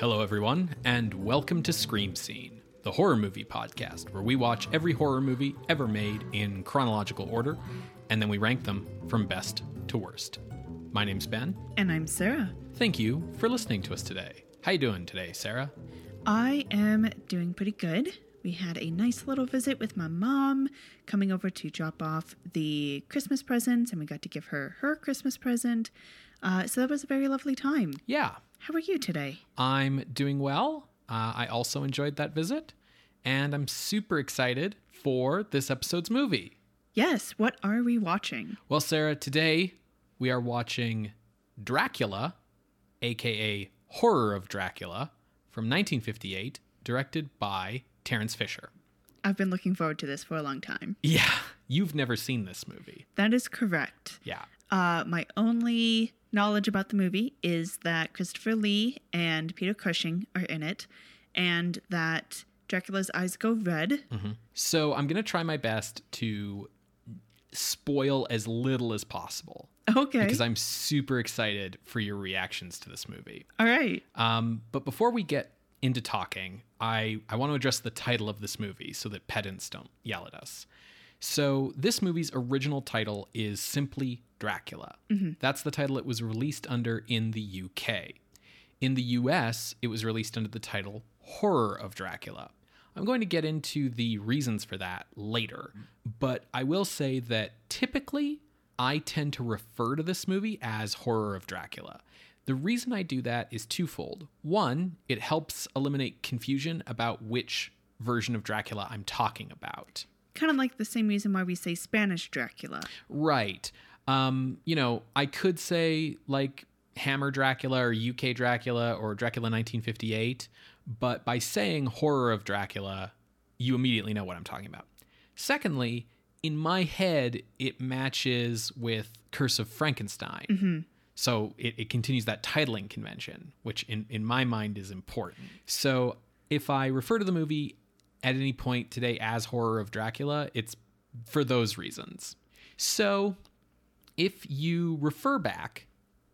Hello, everyone, and welcome to Scream Scene, the horror movie podcast where we watch every horror movie ever made in chronological order, and then we rank them from best to worst. My name's Ben. And I'm Sarah. Thank you for listening to us today. How you doing today, Sarah? I am doing pretty good. We had a nice little visit with my mom coming over to drop off the Christmas presents, and we got to give her her Christmas present. So that was a very lovely time. Yeah. How are you today? I'm doing well. I also enjoyed that visit, and I'm super excited for this episode's movie. Yes, what are we watching? Well, Sarah, today we are watching Dracula, a.k.a. Horror of Dracula, from 1958, directed by Terrence Fisher. I've been looking forward to this for a long time. Yeah, you've never seen this movie. That is correct. Yeah. My only knowledge about the movie is that Christopher Lee and Peter Cushing are in it, and that Dracula's eyes go red. Mm-hmm. So I'm going to try my best to spoil as little as possible. Okay. Because I'm super excited for your reactions to this movie. All right. But before we get into talking, I want to address the title of this movie so that pedants don't yell at us. So this movie's original title is simply Dracula. Mm-hmm. That's the title it was released under in the UK. In the US, it was released under the title Horror of Dracula. I'm going to get into the reasons for that later, but I will say that typically I tend to refer to this movie as Horror of Dracula. The reason I do that is twofold. One, it helps eliminate confusion about which version of Dracula I'm talking about. Kind of like the same reason why we say Spanish Dracula. Right. You know, I could say like Hammer Dracula or UK Dracula or Dracula 1958, but by saying Horror of Dracula, you immediately know what I'm talking about. Secondly, in my head, it matches with Curse of Frankenstein. Mm-hmm. So it continues that titling convention, which in my mind is important. So if I refer to the movie at any point today as Horror of Dracula, it's for those reasons. So if you refer back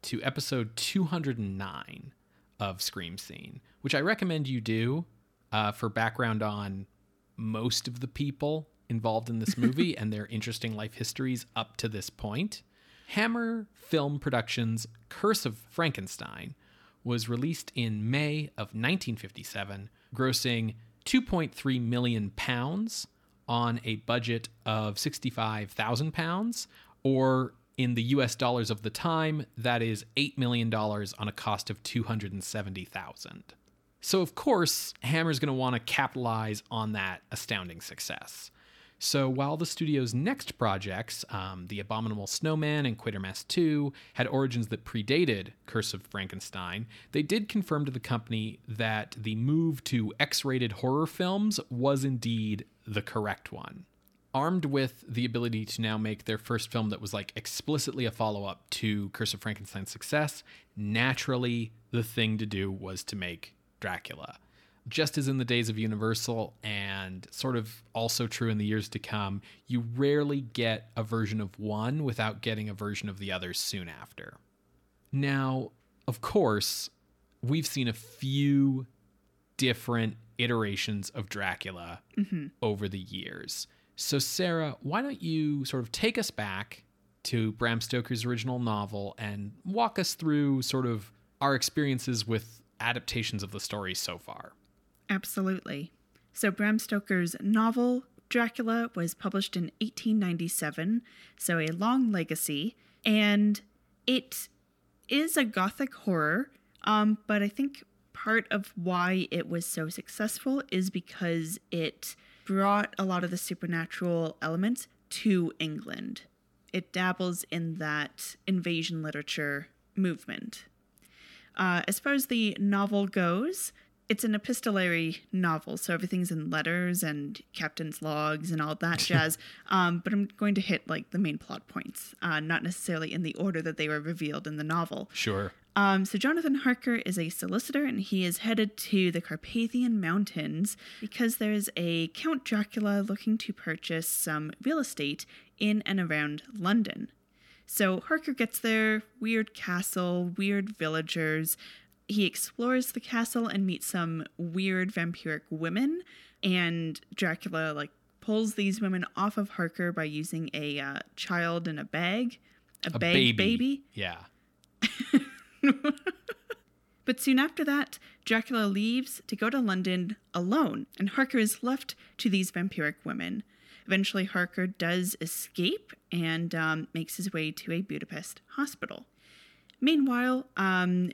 to episode 209 of Scream Scene, which I recommend you do for background on most of the people involved in this movie and their interesting life histories up to this point, Hammer Film Productions' Curse of Frankenstein was released in May of 1957, grossing £2.3 million on a budget of £65,000, or in the US dollars of the time, that is $8 million on a cost of $270,000. So of course, Hammer's going to want to capitalize on that astounding success. So while the studio's next projects, The Abominable Snowman and Quatermass 2, had origins that predated Curse of Frankenstein, they did confirm to the company that the move to X-rated horror films was indeed the correct one. Armed with the ability to now make their first film that was like explicitly a follow-up to Curse of Frankenstein's success, naturally the thing to do was to make Dracula. Just as in the days of Universal, and sort of also true in the years to come, you rarely get a version of one without getting a version of the other soon after. Now, of course, we've seen a few different iterations of Dracula over the years. So, Sarah, why don't you sort of take us back to Bram Stoker's original novel and walk us through sort of our experiences with adaptations of the story so far? Absolutely. So Bram Stoker's novel, Dracula, was published in 1897, so a long legacy, and it is a gothic horror, but I think part of why it was so successful is because it brought a lot of the supernatural elements to England. It dabbles in that invasion literature movement. As far as the novel goes, it's an epistolary novel, so everything's in letters and captain's logs and all that jazz. But I'm going to hit like the main plot points, not necessarily in the order that they were revealed in the novel. Sure. So Jonathan Harker is a solicitor, and he is headed to the Carpathian Mountains because there's a Count Dracula looking to purchase some real estate in and around London. So Harker gets there, weird castle, weird villagers. He explores the castle and meets some weird vampiric women, and Dracula pulls these women off of Harker by using a child in a bag. A baby. Yeah. But soon after that, Dracula leaves to go to London alone, and Harker is left to these vampiric women. Eventually, Harker does escape and makes his way to a Budapest hospital. Meanwhile,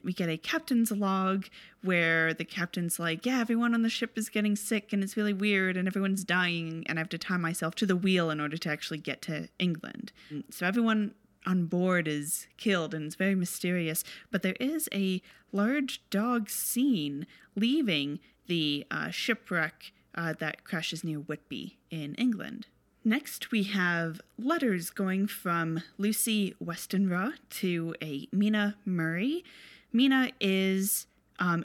we get a captain's log where the captain's like, yeah, everyone on the ship is getting sick and it's really weird and everyone's dying and I have to tie myself to the wheel in order to actually get to England. So everyone on board is killed and it's very mysterious. But there is a large dog seen leaving the shipwreck that crashes near Whitby in England. Next, we have letters going from Lucy Westenra to a Mina Murray. Mina is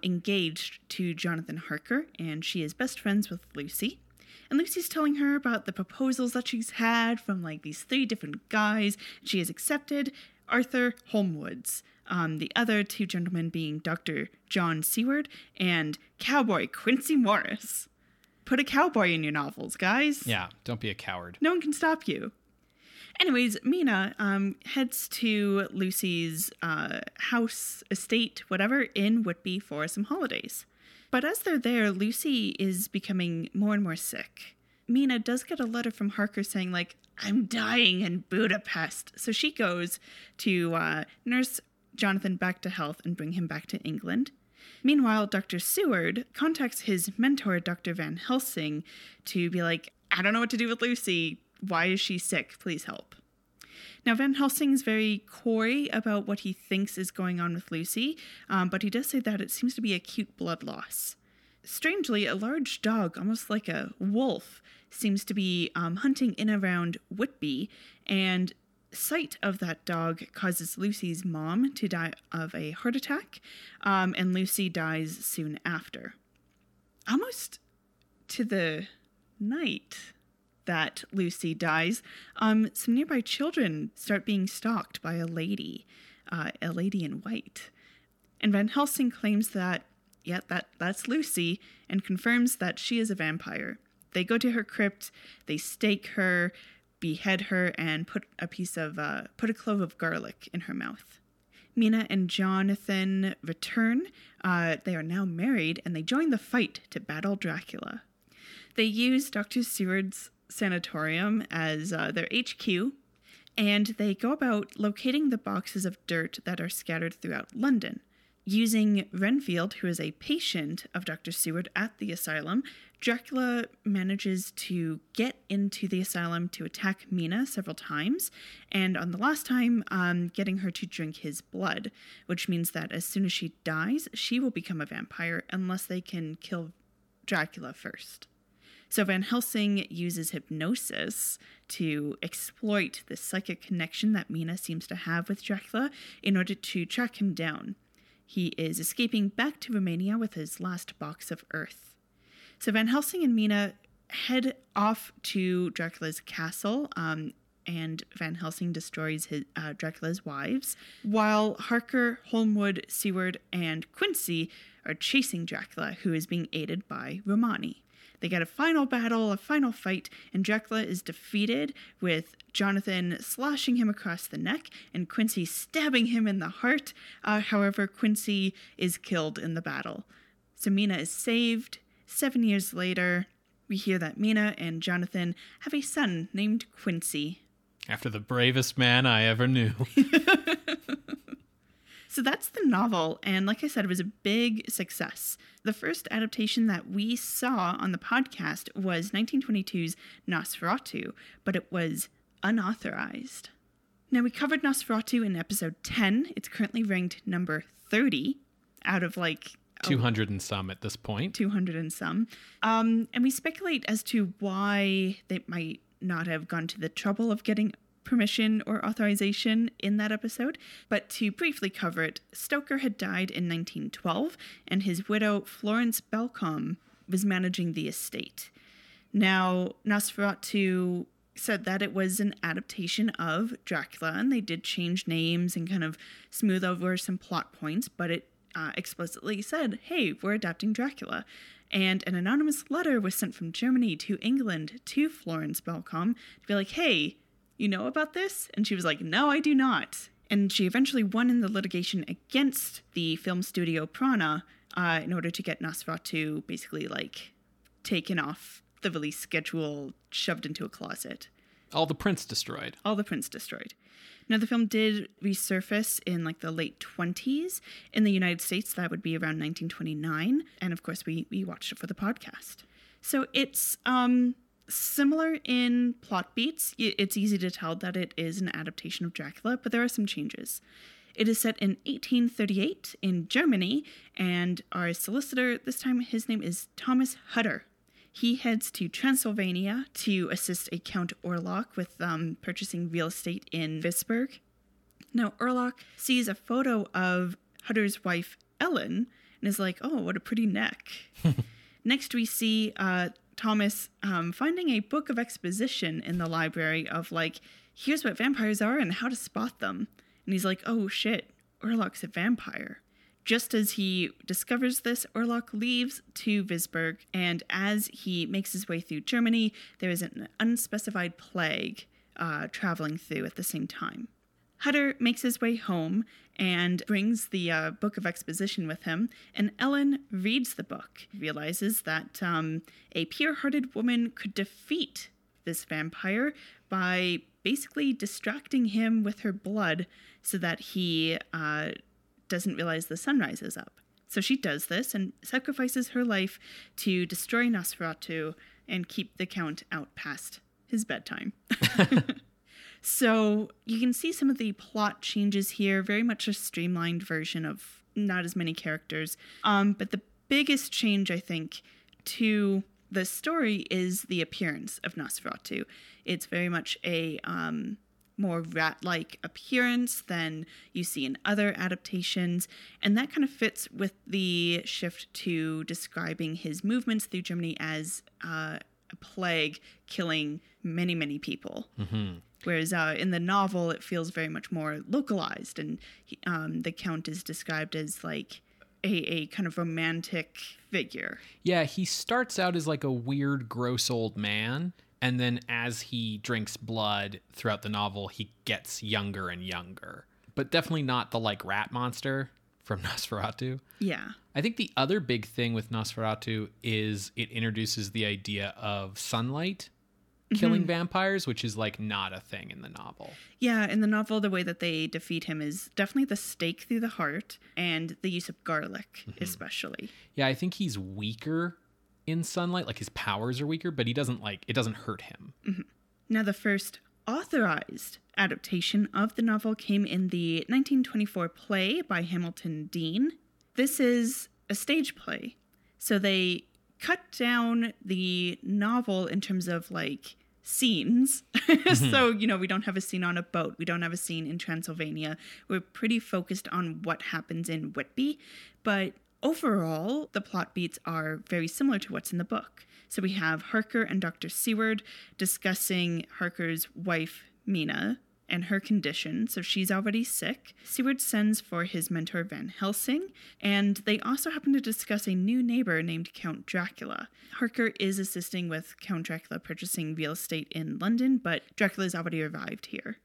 engaged to Jonathan Harker, and she is best friends with Lucy. And Lucy's telling her about the proposals that she's had from these three different guys. She has accepted Arthur Holmwood's. The other two gentlemen being Dr. John Seward and Cowboy Quincy Morris. Put a cowboy in your novels, guys. Yeah, don't be a coward. No one can stop you. Anyways, Mina heads to Lucy's house, estate, whatever, in Whitby for some holidays. But as they're there, Lucy is becoming more and more sick. Mina does get a letter from Harker saying, I'm dying in Budapest. So she goes to nurse Jonathan back to health and bring him back to England. Meanwhile, Dr. Seward contacts his mentor, Dr. Van Helsing, to be like, I don't know what to do with Lucy. Why is she sick? Please help. Now, Van Helsing is very coy about what he thinks is going on with Lucy, but he does say that it seems to be acute blood loss. Strangely, a large dog, almost like a wolf, seems to be hunting in and around Whitby, and sight of that dog causes Lucy's mom to die of a heart attack, and Lucy dies soon after. Almost to the night that Lucy dies, some nearby children start being stalked by a lady in white. And Van Helsing claims that, yeah, that's Lucy, and confirms that she is a vampire. They go to her crypt, they stake her, behead her, and put a clove of garlic in her mouth. Mina and Jonathan return. They are now married, and they join the fight to battle Dracula. They use Dr. Seward's sanatorium as their HQ, and they go about locating the boxes of dirt that are scattered throughout London. Using Renfield, who is a patient of Dr. Seward at the asylum, Dracula manages to get into the asylum to attack Mina several times, and on the last time, getting her to drink his blood, which means that as soon as she dies, she will become a vampire unless they can kill Dracula first. So Van Helsing uses hypnosis to exploit the psychic connection that Mina seems to have with Dracula in order to track him down. He is escaping back to Romania with his last box of earth. So Van Helsing and Mina head off to Dracula's castle, and Van Helsing destroys his Dracula's wives, while Harker, Holmwood, Seward, and Quincy are chasing Dracula, who is being aided by Romani. They get a final battle, a final fight, and Dracula is defeated with Jonathan slashing him across the neck and Quincy stabbing him in the heart. However, Quincy is killed in the battle. So Mina is saved. 7 years later, we hear that Mina and Jonathan have a son named Quincy. After the bravest man I ever knew. So that's the novel, and like I said, it was a big success. The first adaptation that we saw on the podcast was 1922's Nosferatu, but it was unauthorized. Now, we covered Nosferatu in episode 10. It's currently ranked number 30 out of 200 and some at this point. 200 and some. And we speculate as to why they might not have gone to the trouble of getting permission or authorization in that episode, but to briefly cover it, Stoker had died in 1912, and his widow, Florence Balcom, was managing the estate. Now, Nosferatu said that it was an adaptation of Dracula, and they did change names and kind of smooth over some plot points, but it explicitly said, hey, we're adapting Dracula. And an anonymous letter was sent from Germany to England to Florence Balcom to be like, hey, you know about this? And she was like, no, I do not. And she eventually won in the litigation against the film studio Prana in order to get Nosferatu basically like taken off the release schedule, shoved into a closet. All the prints destroyed. Now, the film did resurface in like the late 1920s in the United States. That would be around 1929. And of course, we watched it for the podcast. So it's similar in plot beats. It's easy to tell that it is an adaptation of Dracula, but there are some changes. It is set in 1838 in Germany, and our solicitor this time, his name is Thomas Hutter. He heads to Transylvania to assist a Count Orlok with purchasing real estate in Visburg. Now, Orlok sees a photo of Hutter's wife, Ellen, and is like, oh, what a pretty neck. Next, we see Thomas finding a book of exposition in the library of like, here's what vampires are and how to spot them. And he's like, oh, shit, Orlok's a vampire. Just as he discovers this, Orlok leaves to Visburg, and as he makes his way through Germany, there is an unspecified plague traveling through at the same time. Hutter makes his way home and brings the book of exposition with him, and Ellen reads the book, realizes that a pure-hearted woman could defeat this vampire by basically distracting him with her blood so that he doesn't realize the sun rises up. So she does this and sacrifices her life to destroy Nosferatu and keep the Count out past his bedtime. So you can see some of the plot changes here, very much a streamlined version of not as many characters. But the biggest change, I think, to the story is the appearance of Nosferatu. It's very much a more rat-like appearance than you see in other adaptations. And that kind of fits with the shift to describing his movements through Germany as a plague killing many, many people. Mm-hmm. Whereas in the novel, it feels very much more localized. And the Count is described as like a kind of romantic figure. Yeah, he starts out as like a weird, gross old man. And then as he drinks blood throughout the novel, he gets younger and younger. But definitely not the, like, rat monster from Nosferatu. Yeah. I think the other big thing with Nosferatu is it introduces the idea of sunlight killing vampires, which is, like, not a thing in the novel. Yeah, in the novel, the way that they defeat him is definitely the stake through the heart and the use of garlic, especially. Yeah, I think he's weaker in sunlight, like his powers are weaker, but he doesn't like it doesn't hurt him. Mm-hmm. Now, the first authorized adaptation of the novel came in the 1924 play by Hamilton Deane. This is a stage play, so they cut down the novel in terms of like scenes. So, you know, we don't have a scene on a boat. We don't have a scene in Transylvania. We're pretty focused on what happens in Whitby, but overall, the plot beats are very similar to what's in the book. So we have Harker and Dr. Seward discussing Harker's wife, Mina, and her condition. So she's already sick. Seward sends for his mentor, Van Helsing, and they also happen to discuss a new neighbor named Count Dracula. Harker is assisting with Count Dracula purchasing real estate in London, but Dracula's already arrived here.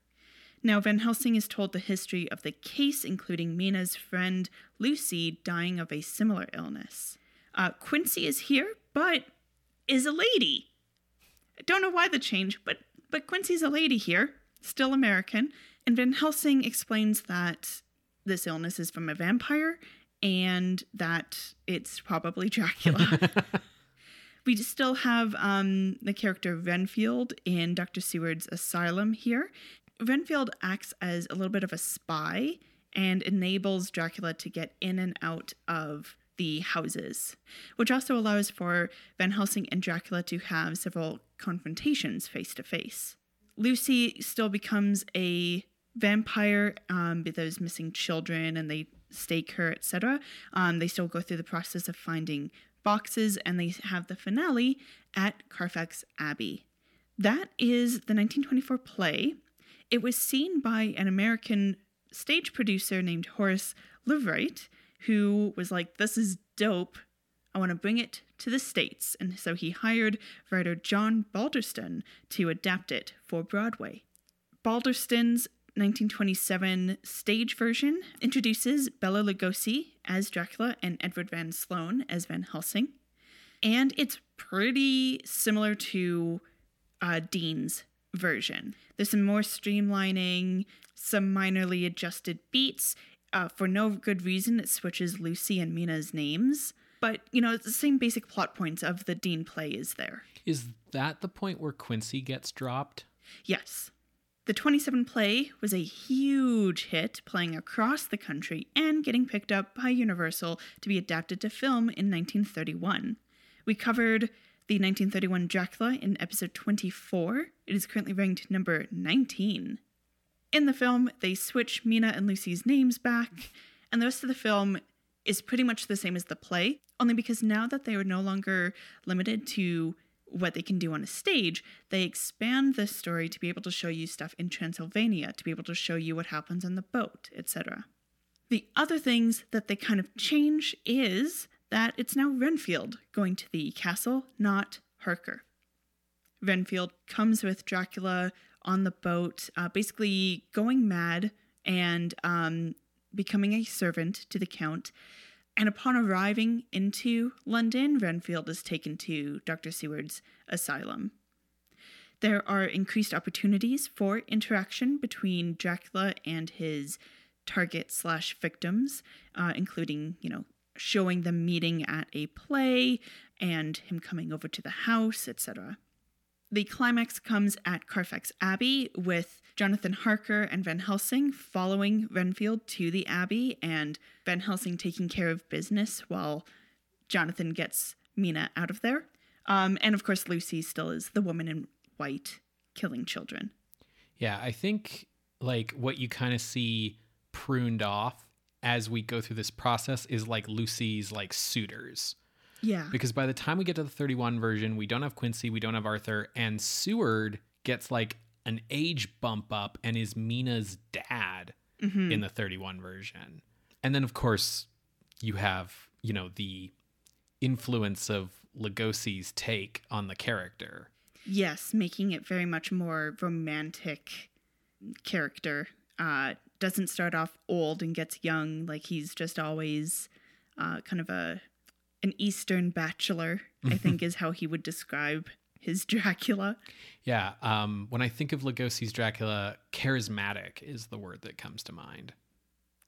Now, Van Helsing is told the history of the case, including Mina's friend, Lucy, dying of a similar illness. Quincy is here, but is a lady. I don't know why the change, but Quincy's a lady here, still American. And Van Helsing explains that this illness is from a vampire and that it's probably Dracula. We still have the character Renfield in Dr. Seward's asylum here. Renfield acts as a little bit of a spy and enables Dracula to get in and out of the houses, which also allows for Van Helsing and Dracula to have several confrontations face to face. Lucy still becomes a vampire, with those missing children, and they stake her, etc. They still go through the process of finding boxes, and they have the finale at Carfax Abbey. That is the 1924 play. It was seen by an American stage producer named Horace Liveright, who was like, this is dope. I want to bring it to the States. And so he hired writer John Balderston to adapt it for Broadway. Balderston's 1927 stage version introduces Bela Lugosi as Dracula and Edward Van Sloan as Van Helsing. And it's pretty similar to Deane's version. There's some more streamlining, some minorly adjusted beats. For no good reason, it switches Lucy and Mina's names. But, you know, it's the same basic plot points of the Deane play is there. Is that the point where Quincy gets dropped? Yes. The 27 play was a huge hit, playing across the country and getting picked up by Universal to be adapted to film in 1931. We covered the 1931 Dracula in episode 24. It is currently ranked number 19. In the film, they switch Mina and Lucy's names back, and the rest of the film is pretty much the same as the play, only because now that they are no longer limited to what they can do on a stage, they expand the story to be able to show you stuff in Transylvania, to be able to show you what happens on the boat, etc. The other things that they kind of change is that it's now Renfield going to the castle, not Harker. Renfield comes with Dracula on the boat, basically going mad and becoming a servant to the Count. And upon arriving into London, Renfield is taken to Dr. Seward's asylum. There are increased opportunities for interaction between Dracula and his target/victims, including, you know, showing them meeting at a play and him coming over to the house, etc. The climax comes at Carfax Abbey with Jonathan Harker and Van Helsing following Renfield to the Abbey, and Van Helsing taking care of business while Jonathan gets Mina out of there. And of course, Lucy still is the woman in white killing children. Yeah, I think like what you kind of see pruned off as we go through this process is like Lucy's like suitors. Yeah. Because by the time we get to the 31 version, we don't have Quincy, we don't have Arthur, and Seward gets like an age bump up and is Mina's dad in the 31 version. And then, of course, you have, you know, the influence of Lugosi's take on the character. Yes, making it very much more romantic character. Doesn't start off old and gets young. Like, he's just always kind of an Eastern bachelor, I think is how he would describe his Dracula. Yeah. When I think of Lugosi's Dracula, charismatic is the word that comes to mind.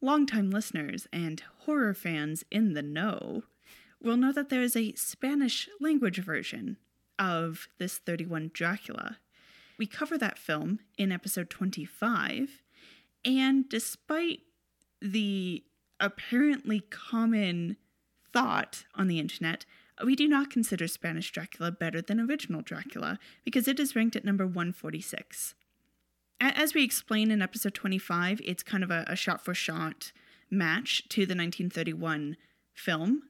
Longtime listeners and horror fans in the know will know that there is a Spanish language version of this 31 Dracula. We cover that film in episode 25, and despite the apparently common thought on the internet, we do not consider Spanish Dracula better than original Dracula because it is ranked at number 146. As we explain in episode 25, it's kind of a shot-for-shot match to the 1931 film,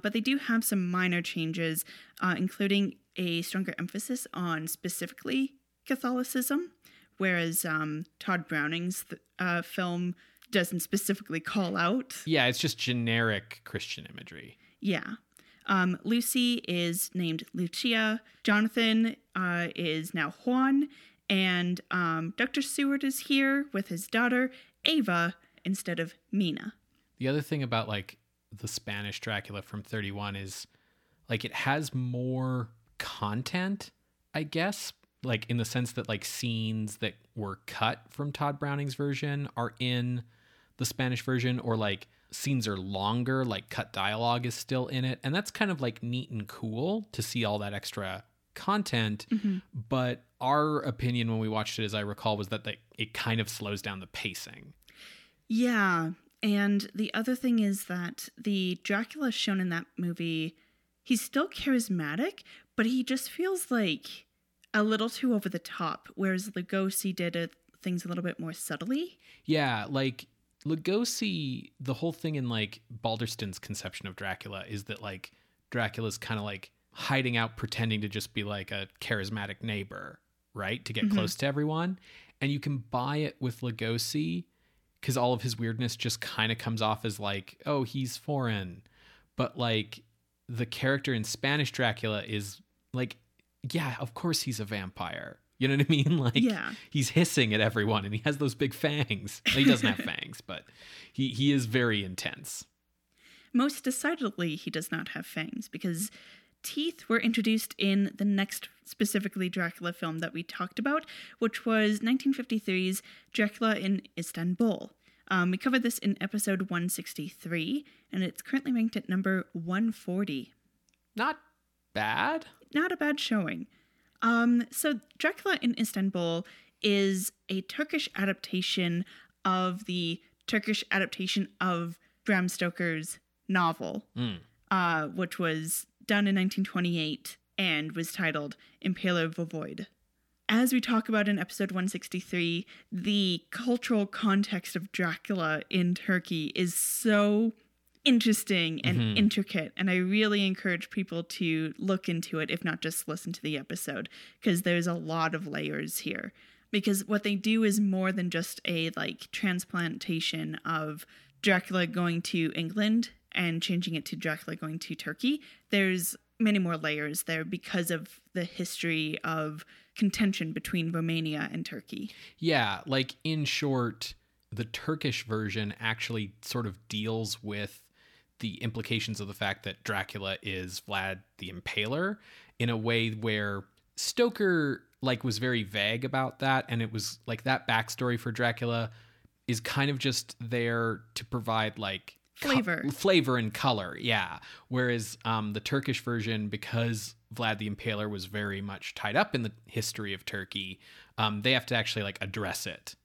but they do have some minor changes, including a stronger emphasis on specifically Catholicism, whereas Todd Browning's film doesn't specifically call out. Yeah, it's just generic Christian imagery. Yeah. Lucy is named Lucia. Jonathan is now Juan. And Dr. Seward is here with his daughter, Ava, instead of Mina. The other thing about, like, the Spanish Dracula from 31 is, like, it has more content, I guess. Like, in the sense that, like, scenes that were cut from Todd Browning's version are in the Spanish version, or like scenes are longer, like cut dialogue is still in it. And that's kind of like neat and cool to see all that extra content. Mm-hmm. But our opinion when we watched it, as I recall, was that it kind of slows down the pacing. Yeah. And the other thing is that the Dracula shown in that movie, he's still charismatic, but he just feels like a little too over the top, whereas Lugosi did things a little bit more subtly. Yeah, like Lugosi, the whole thing in like Balderston's conception of Dracula is that like Dracula's kind of like hiding out, pretending to just be like a charismatic neighbor, right? To get close to everyone. And you can buy it with Lugosi because all of his weirdness just kind of comes off as like, oh, he's foreign. But like the character in Spanish Dracula is like, yeah, of course he's a vampire. You know what I mean? Like he's hissing at everyone and he has those big fangs. Well, he doesn't have fangs, but he is very intense. Most decidedly, he does not have fangs because teeth were introduced in the next specifically Dracula film that we talked about, which was 1953's Dracula in Istanbul. We covered this in episode 163, and it's currently ranked at number 140. Not bad. Not a bad showing. So Dracula in Istanbul is a Turkish adaptation of the Turkish adaptation of Bram Stoker's novel, which was done in 1928 and was titled Impaler Voivode. As we talk about in episode 163, the cultural context of Dracula in Turkey is so interesting and intricate, and I really encourage people to look into it, if not just listen to the episode, because there's a lot of layers here. Because what they do is more than just a like transplantation of Dracula going to England and changing it to Dracula going to Turkey. There's many more layers there because of the history of contention between Romania and Turkey. Yeah, like in short, the Turkish version actually sort of deals with the implications of the fact that Dracula is Vlad the Impaler in a way where Stoker like was very vague about that, and it was like that backstory for Dracula is kind of just there to provide like flavor and color. Yeah. Whereas the Turkish version, because Vlad the Impaler was very much tied up in the history of Turkey, they have to actually like address it.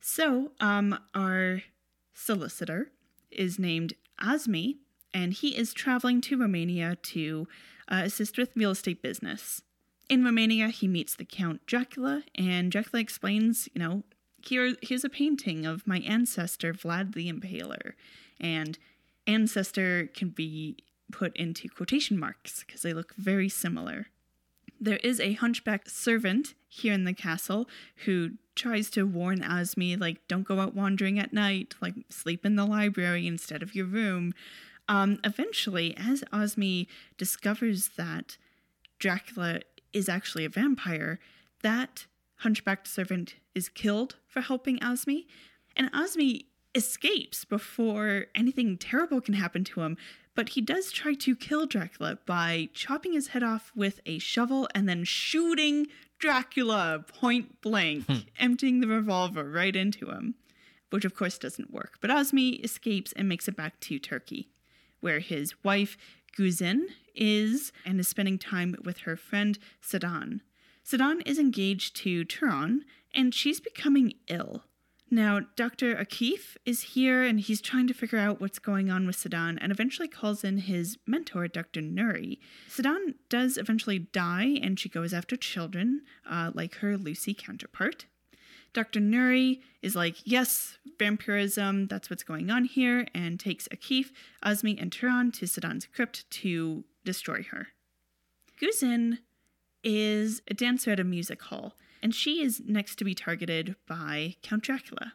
So our solicitor is named Azmi, and he is traveling to Romania to assist with real estate business. In Romania, he meets the Count Dracula, and Dracula explains, you know, here's a painting of my ancestor, Vlad the Impaler. And ancestor can be put into quotation marks because they look very similar. There is a hunchback servant here in the castle who tries to warn Azmi, like, don't go out wandering at night, like, sleep in the library instead of your room. Eventually, as Azmi discovers that Dracula is actually a vampire, that hunchbacked servant is killed for helping Azmi, and Azmi escapes before anything terrible can happen to him. But he does try to kill Dracula by chopping his head off with a shovel and then shooting Dracula point blank, emptying the revolver right into him, which of course doesn't work. But Azmi escapes and makes it back to Turkey, where his wife Guzin is spending time with her friend Sedan. Sedan is engaged to Turan, and she's becoming ill. Now, Dr. Akif is here, and he's trying to figure out what's going on with Sedan, and eventually calls in his mentor, Dr. Nuri. Sedan does eventually die, and she goes after children, like her Lucy counterpart. Dr. Nuri is like, yes, vampirism, that's what's going on here, and takes Akif, Azmi, and Turan to Sedan's crypt to destroy her. Guzin is a dancer at a music hall, and she is next to be targeted by Count Dracula.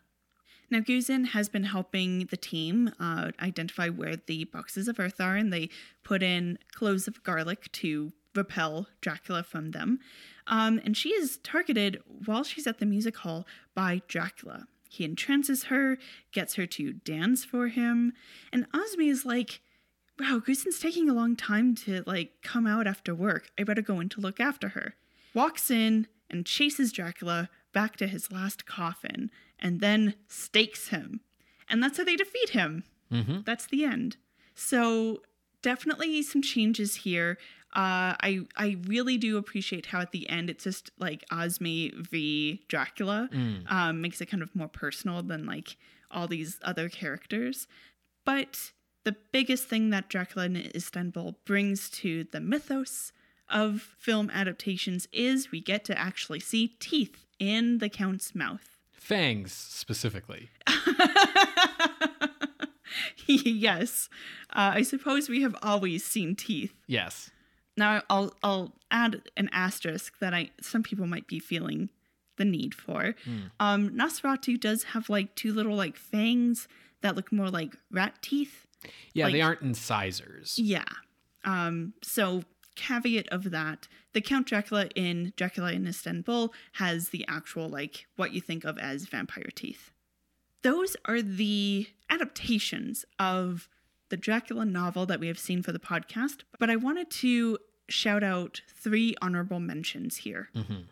Now, Guzin has been helping the team identify where the boxes of earth are, and they put in cloves of garlic to repel Dracula from them. And she is targeted while she's at the music hall by Dracula. He entrances her, gets her to dance for him, and Azmi is like, wow, Guzin's taking a long time to, like, come out after work. I better go in to look after her. Walks in and chases Dracula back to his last coffin, and then stakes him. And that's how they defeat him. That's the end. So definitely some changes here. I really do appreciate how at the end it's just like Azmi v. Dracula. Makes it kind of more personal than like all these other characters. But the biggest thing that Dracula in Istanbul brings to the mythos of film adaptations is we get to actually see teeth in the Count's mouth. Fangs, specifically. Yes. I suppose we have always seen teeth. Yes. Now, I'll add an asterisk that some people might be feeling the need for. Nosferatu does have, two little, fangs that look more like rat teeth. Yeah, they aren't incisors. Yeah. So, caveat of that, the Count Dracula in Dracula in Istanbul has the actual, what you think of as vampire teeth. Those are the adaptations of the Dracula novel that we have seen for the podcast, but I wanted to shout out three honorable mentions here. Mm-hmm.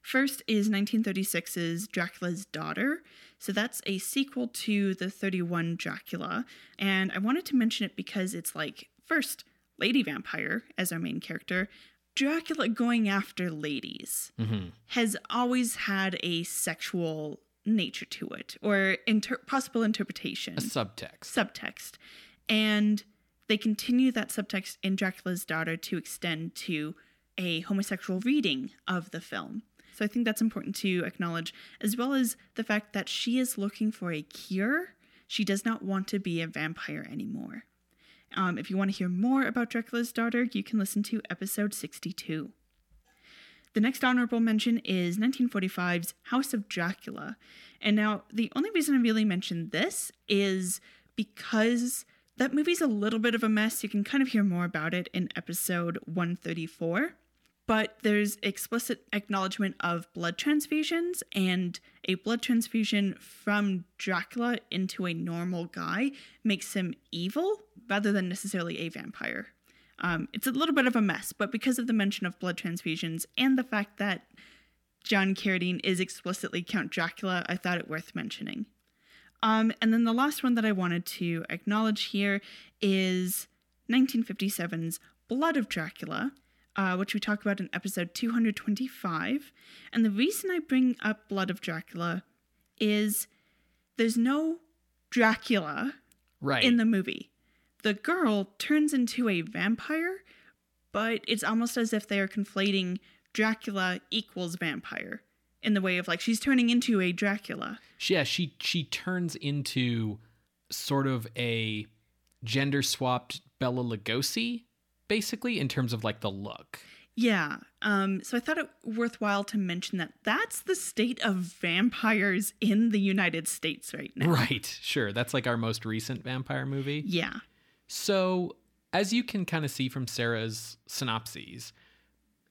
First is 1936's Dracula's Daughter. So that's a sequel to the 31 Dracula. And I wanted to mention it because it's first, Lady Vampire as our main character. Dracula going after ladies mm-hmm. has always had a sexual nature to it, or possible interpretation. A subtext. And they continue that subtext in Dracula's Daughter to extend to a homosexual reading of the film. So I think that's important to acknowledge, as well as the fact that she is looking for a cure. She does not want to be a vampire anymore. If you want to hear more about Dracula's Daughter, you can listen to episode 62. The next honorable mention is 1945's House of Dracula. And now, the only reason I really mentioned this is because that movie's a little bit of a mess. You can kind of hear more about it in episode 134. But there's explicit acknowledgement of blood transfusions, and a blood transfusion from Dracula into a normal guy makes him evil rather than necessarily a vampire. It's a little bit of a mess, but because of the mention of blood transfusions and the fact that John Carradine is explicitly Count Dracula, I thought it worth mentioning. And then the last one that I wanted to acknowledge here is 1957's Blood of Dracula, which we talk about in episode 225. And the reason I bring up Blood of Dracula is there's no Dracula in the movie. The girl turns into a vampire, but it's almost as if they are conflating Dracula equals vampire in the way of she's turning into a Dracula. Yeah, she turns into sort of a gender-swapped Bela Lugosi, basically, in terms of the look. Yeah, so I thought it worthwhile to mention that that's the state of vampires in the United States right now. Right, sure. That's our most recent vampire movie. Yeah. So, as you can kind of see from Sarah's synopses,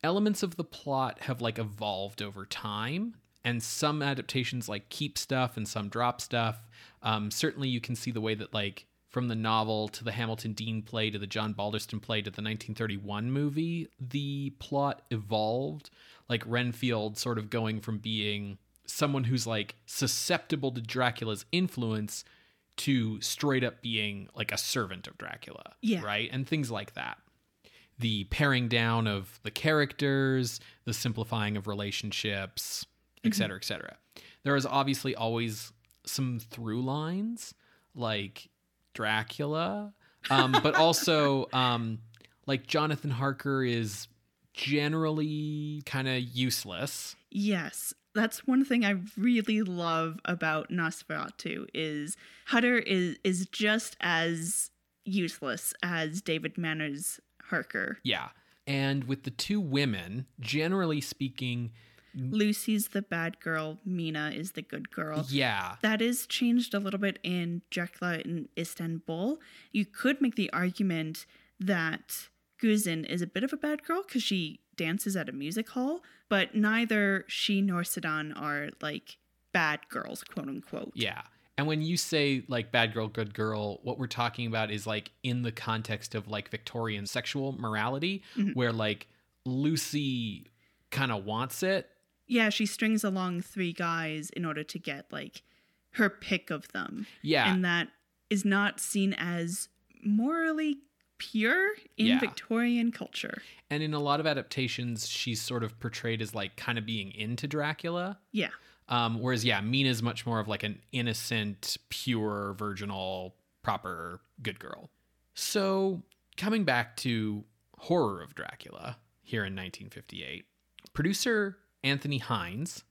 elements of the plot have evolved over time, and some adaptations keep stuff and some drop stuff. Certainly you can see the way that from the novel to the Hamilton Deane play to the John Balderston play to the 1931 movie, the plot evolved, Renfield sort of going from being someone who's susceptible to Dracula's influence to straight up being a servant of Dracula, right? And things like that. The paring down of the characters, the simplifying of relationships, et cetera, et cetera. There is obviously always some through lines, Dracula, but also Jonathan Harker is generally kind of useless. Yes. That's one thing I really love about Nosferatu is Hutter is just as useless as David Manners Harker. Yeah. And with the two women, generally speaking, Lucy's the bad girl, Mina is the good girl. Yeah. That is changed a little bit in Dracula in Istanbul. You could make the argument that Guzin is a bit of a bad girl because she dances at a music hall, but neither she nor Sedan are bad girls, quote unquote. Yeah. And when you say bad girl, good girl, what we're talking about is in the context of Victorian sexual morality, where Lucy kind of wants it. Yeah, she strings along three guys in order to get her pick of them. Yeah. And that is not seen as morally pure in Victorian culture. And in a lot of adaptations, she's sort of portrayed as kind of being into Dracula. Yeah. Whereas, Mina's much more of an innocent, pure, virginal, proper, good girl. So coming back to Horror of Dracula here in 1958. Producer Anthony Hines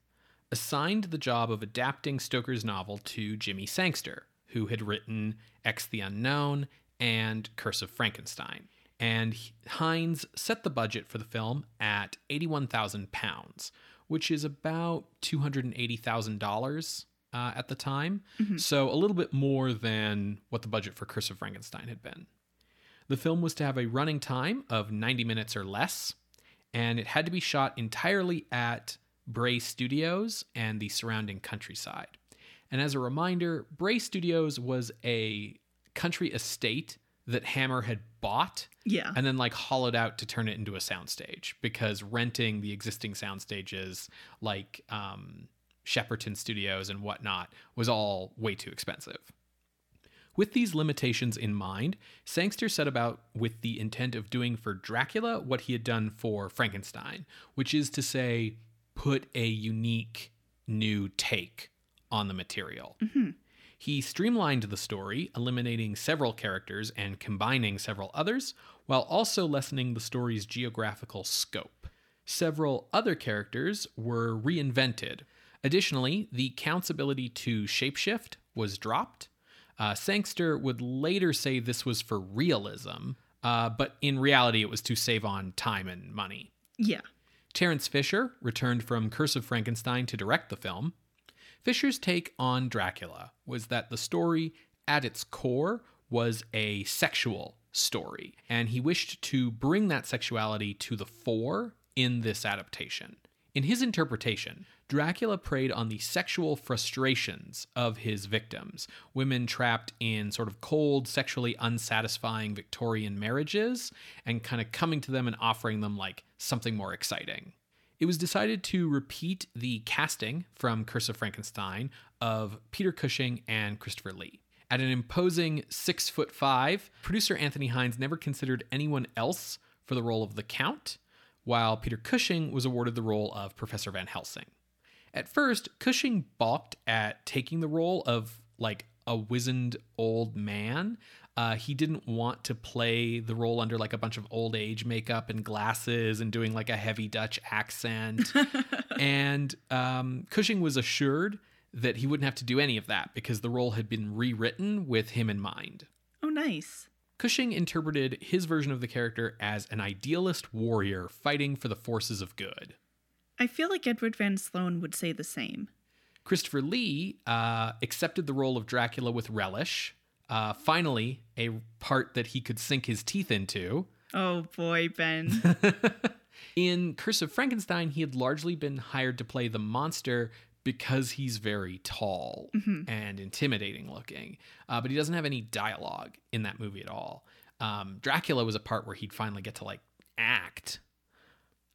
assigned the job of adapting Stoker's novel to Jimmy Sangster, who had written X the Unknown and Curse of Frankenstein. And Hines set the budget for the film at £81,000, which is about $280,000 at the time. Mm-hmm. So a little bit more than what the budget for Curse of Frankenstein had been. The film was to have a running time of 90 minutes or less, and it had to be shot entirely at Bray Studios and the surrounding countryside. And as a reminder, Bray Studios was a country estate that Hammer had bought and then like hollowed out to turn it into a soundstage, because renting the existing soundstages like Shepperton Studios and whatnot was all way too expensive. With these limitations in mind, Sangster set about with the intent of doing for Dracula what he had done for Frankenstein, which is to say, put a unique new take on the material. Mm-hmm. He streamlined the story, eliminating several characters and combining several others, while also lessening the story's geographical scope. Several other characters were reinvented. Additionally, the Count's ability to shapeshift was dropped. Sangster would later say this was for realism, but in reality it was to save on time and money. Yeah. Terrence Fisher returned from Curse of Frankenstein to direct the film. Fisher's take on Dracula was that the story, at its core, was a sexual story, and he wished to bring that sexuality to the fore in this adaptation. In his interpretation, Dracula preyed on the sexual frustrations of his victims, women trapped in sort of cold, sexually unsatisfying Victorian marriages, and kind of coming to them and offering them like something more exciting. It was decided to repeat the casting from Curse of Frankenstein of Peter Cushing and Christopher Lee. At an imposing 6'5", producer Anthony Hines never considered anyone else for the role of the Count, while Peter Cushing was awarded the role of Professor Van Helsing. At first, Cushing balked at taking the role of, like, a wizened old man. He didn't want to play the role under, like, a bunch of old age makeup and glasses and doing, like, a heavy Dutch accent. And Cushing was assured that he wouldn't have to do any of that because the role had been rewritten with him in mind. Oh, nice. Cushing interpreted his version of the character as an idealist warrior fighting for the forces of good. I feel like Edward Van Sloan would say the same. Christopher Lee accepted the role of Dracula with relish. Finally, a part that he could sink his teeth into. Oh boy, Ben. In Curse of Frankenstein, he had largely been hired to play the monster because he's very tall and intimidating looking. But he doesn't have any dialogue in that movie at all. Dracula was a part where he'd finally get to like act.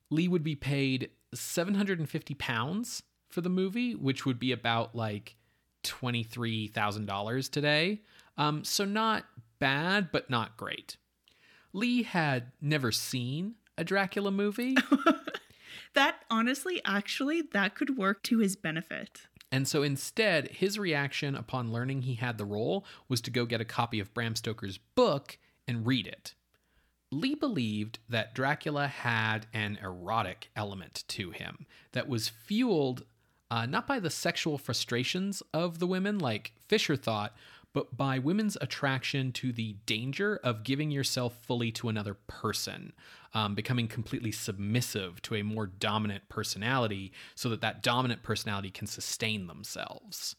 Lee would be paid £750 for the movie, which would be about like $23,000 today. So not bad, but not great. Lee had never seen a Dracula movie. That honestly, actually, that could work to his benefit. And so instead, his reaction upon learning he had the role was to go get a copy of Bram Stoker's book and read it. Lee believed that Dracula had an erotic element to him that was fueled not by the sexual frustrations of the women, like Fisher thought, but by women's attraction to the danger of giving yourself fully to another person, becoming completely submissive to a more dominant personality so that that dominant personality can sustain themselves.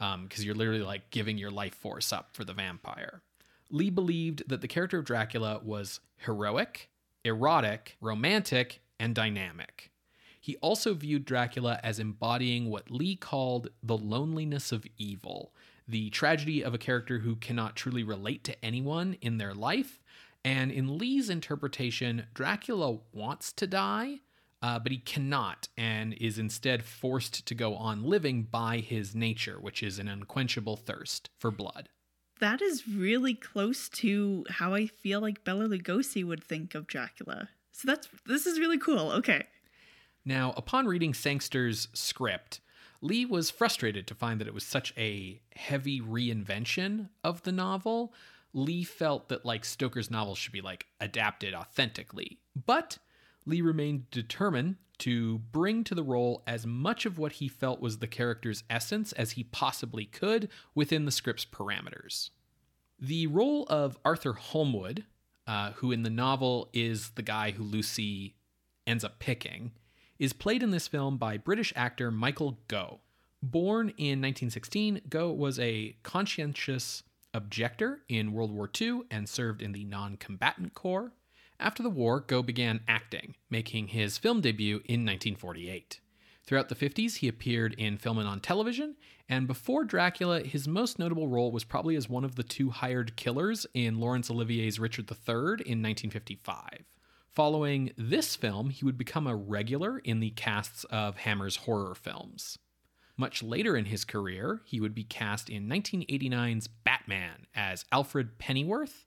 Because you're literally like giving your life force up for the vampire. Lee believed that the character of Dracula was heroic, erotic, romantic, and dynamic. He also viewed Dracula as embodying what Lee called the loneliness of evil, the tragedy of a character who cannot truly relate to anyone in their life. And in Lee's interpretation, Dracula wants to die, but he cannot, and is instead forced to go on living by his nature, which is an unquenchable thirst for blood. That is really close to how I feel like Bela Lugosi would think of Dracula. So this is really cool. Okay. Now, upon reading Sangster's script, Lee was frustrated to find that it was such a heavy reinvention of the novel. Lee felt that, like, Stoker's novels should be, like, adapted authentically. But Lee remained determined to bring to the role as much of what he felt was the character's essence as he possibly could within the script's parameters. The role of Arthur Holmwood, who in the novel is the guy who Lucy ends up picking, is played in this film by British actor Michael Goh. Born in 1916, Goh was a conscientious objector in World War II and served in the non-combatant corps. After the war, Goh began acting, making his film debut in 1948. Throughout the 50s, he appeared in film and on television, and before Dracula, his most notable role was probably as one of the two hired killers in Laurence Olivier's Richard III in 1955. Following this film, he would become a regular in the casts of Hammer's horror films. Much later in his career, he would be cast in 1989's Batman as Alfred Pennyworth.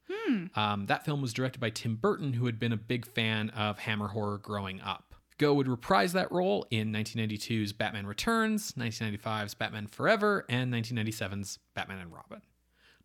That film was directed by Tim Burton, who had been a big fan of Hammer horror growing up. Goh would reprise that role in 1992's Batman Returns, 1995's Batman Forever, and 1997's Batman and Robin.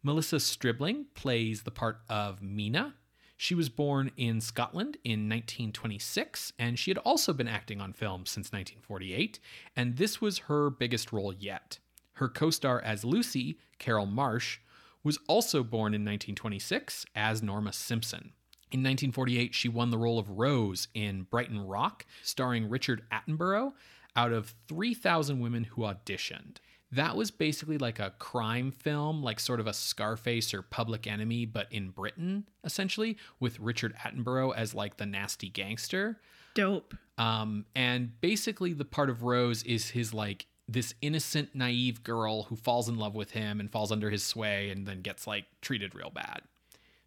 Melissa Stribling plays the part of Mina. She was born in Scotland in 1926, and she had also been acting on film since 1948, and this was her biggest role yet. Her co-star as Lucy, Carol Marsh, was also born in 1926 as Norma Simpson. In 1948, she won the role of Rose in Brighton Rock, starring Richard Attenborough, out of 3,000 women who auditioned. That was basically like a crime film, like sort of a Scarface or Public Enemy, but in Britain, essentially, with Richard Attenborough as like the nasty gangster. Dope. And basically the part of Rose is his like this innocent, naive girl who falls in love with him and falls under his sway and then gets like treated real bad.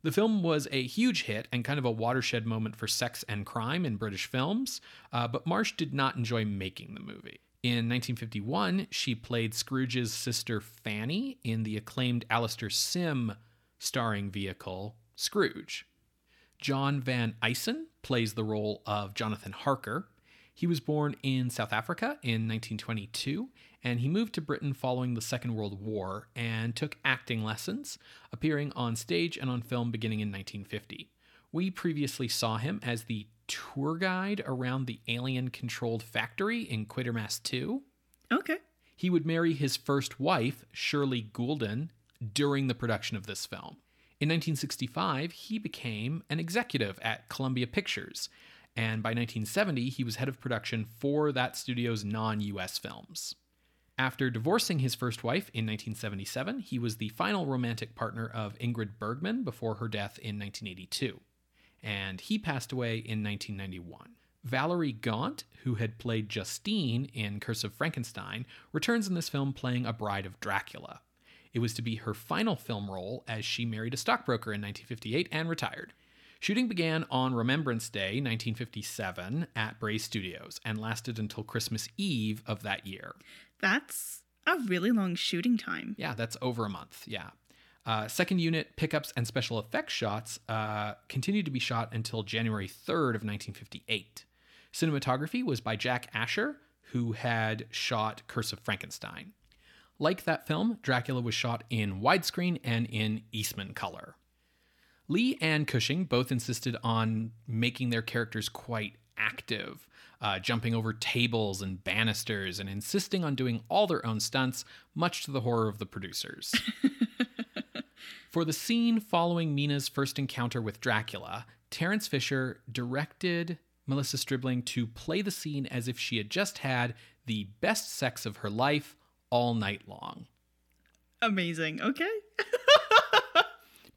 The film was a huge hit and kind of a watershed moment for sex and crime in British films, but Marsh did not enjoy making the movie. In 1951, she played Scrooge's sister Fanny in the acclaimed Alastair Sim starring vehicle Scrooge. John Van Isen plays the role of Jonathan Harker. He was born in South Africa in 1922, and he moved to Britain following the Second World War and took acting lessons, appearing on stage and on film beginning in 1950. We previously saw him as the tour guide around the alien-controlled factory in Quatermass 2. Okay. He would marry his first wife, Shirley Goulden, during the production of this film. In 1965, he became an executive at Columbia Pictures, and by 1970, he was head of production for that studio's non-US films. After divorcing his first wife in 1977, he was the final romantic partner of Ingrid Bergman before her death in 1982. And he passed away in 1991. Valerie Gaunt, who had played Justine in Curse of Frankenstein, returns in this film playing a bride of Dracula. It was to be her final film role as she married a stockbroker in 1958 and retired. Shooting began on Remembrance Day, 1957, at Bray Studios and lasted until Christmas Eve of that year. That's a really long shooting time. Yeah, that's over a month, yeah. Second unit pickups and special effects shots continued to be shot until January 3rd of 1958. Cinematography was by Jack Asher, who had shot Curse of Frankenstein. Like that film, Dracula was shot in widescreen and in Eastman color. Lee and Cushing both insisted on making their characters quite active, jumping over tables and banisters and insisting on doing all their own stunts, much to the horror of the producers. For the scene following Mina's first encounter with Dracula, Terrence Fisher directed Melissa Stribling to play the scene as if she had just had the best sex of her life all night long. Amazing. Okay.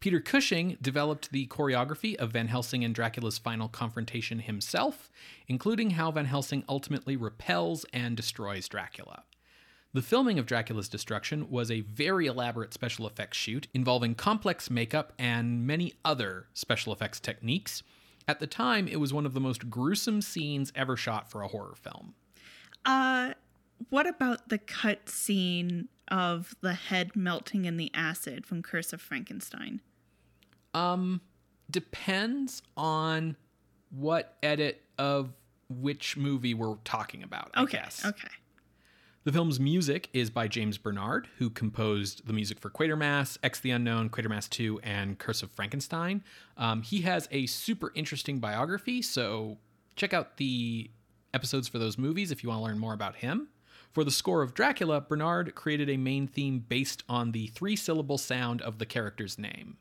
Peter Cushing developed the choreography of Van Helsing and Dracula's final confrontation himself, including how Van Helsing ultimately repels and destroys Dracula. The filming of Dracula's destruction was a very elaborate special effects shoot involving complex makeup and many other special effects techniques. At the time, it was one of the most gruesome scenes ever shot for a horror film. What about the cut scene of the head melting in the acid from Curse of Frankenstein? Depends on what edit of which movie we're talking about, I guess. Okay. The film's music is by James Bernard, who composed the music for Quatermass, X the Unknown, Quatermass 2, and Curse of Frankenstein. He has a super interesting biography, so Check out the episodes for those movies if you want to learn more about him. For the score of Dracula, Bernard created a main theme based on the three-syllable sound of the character's name.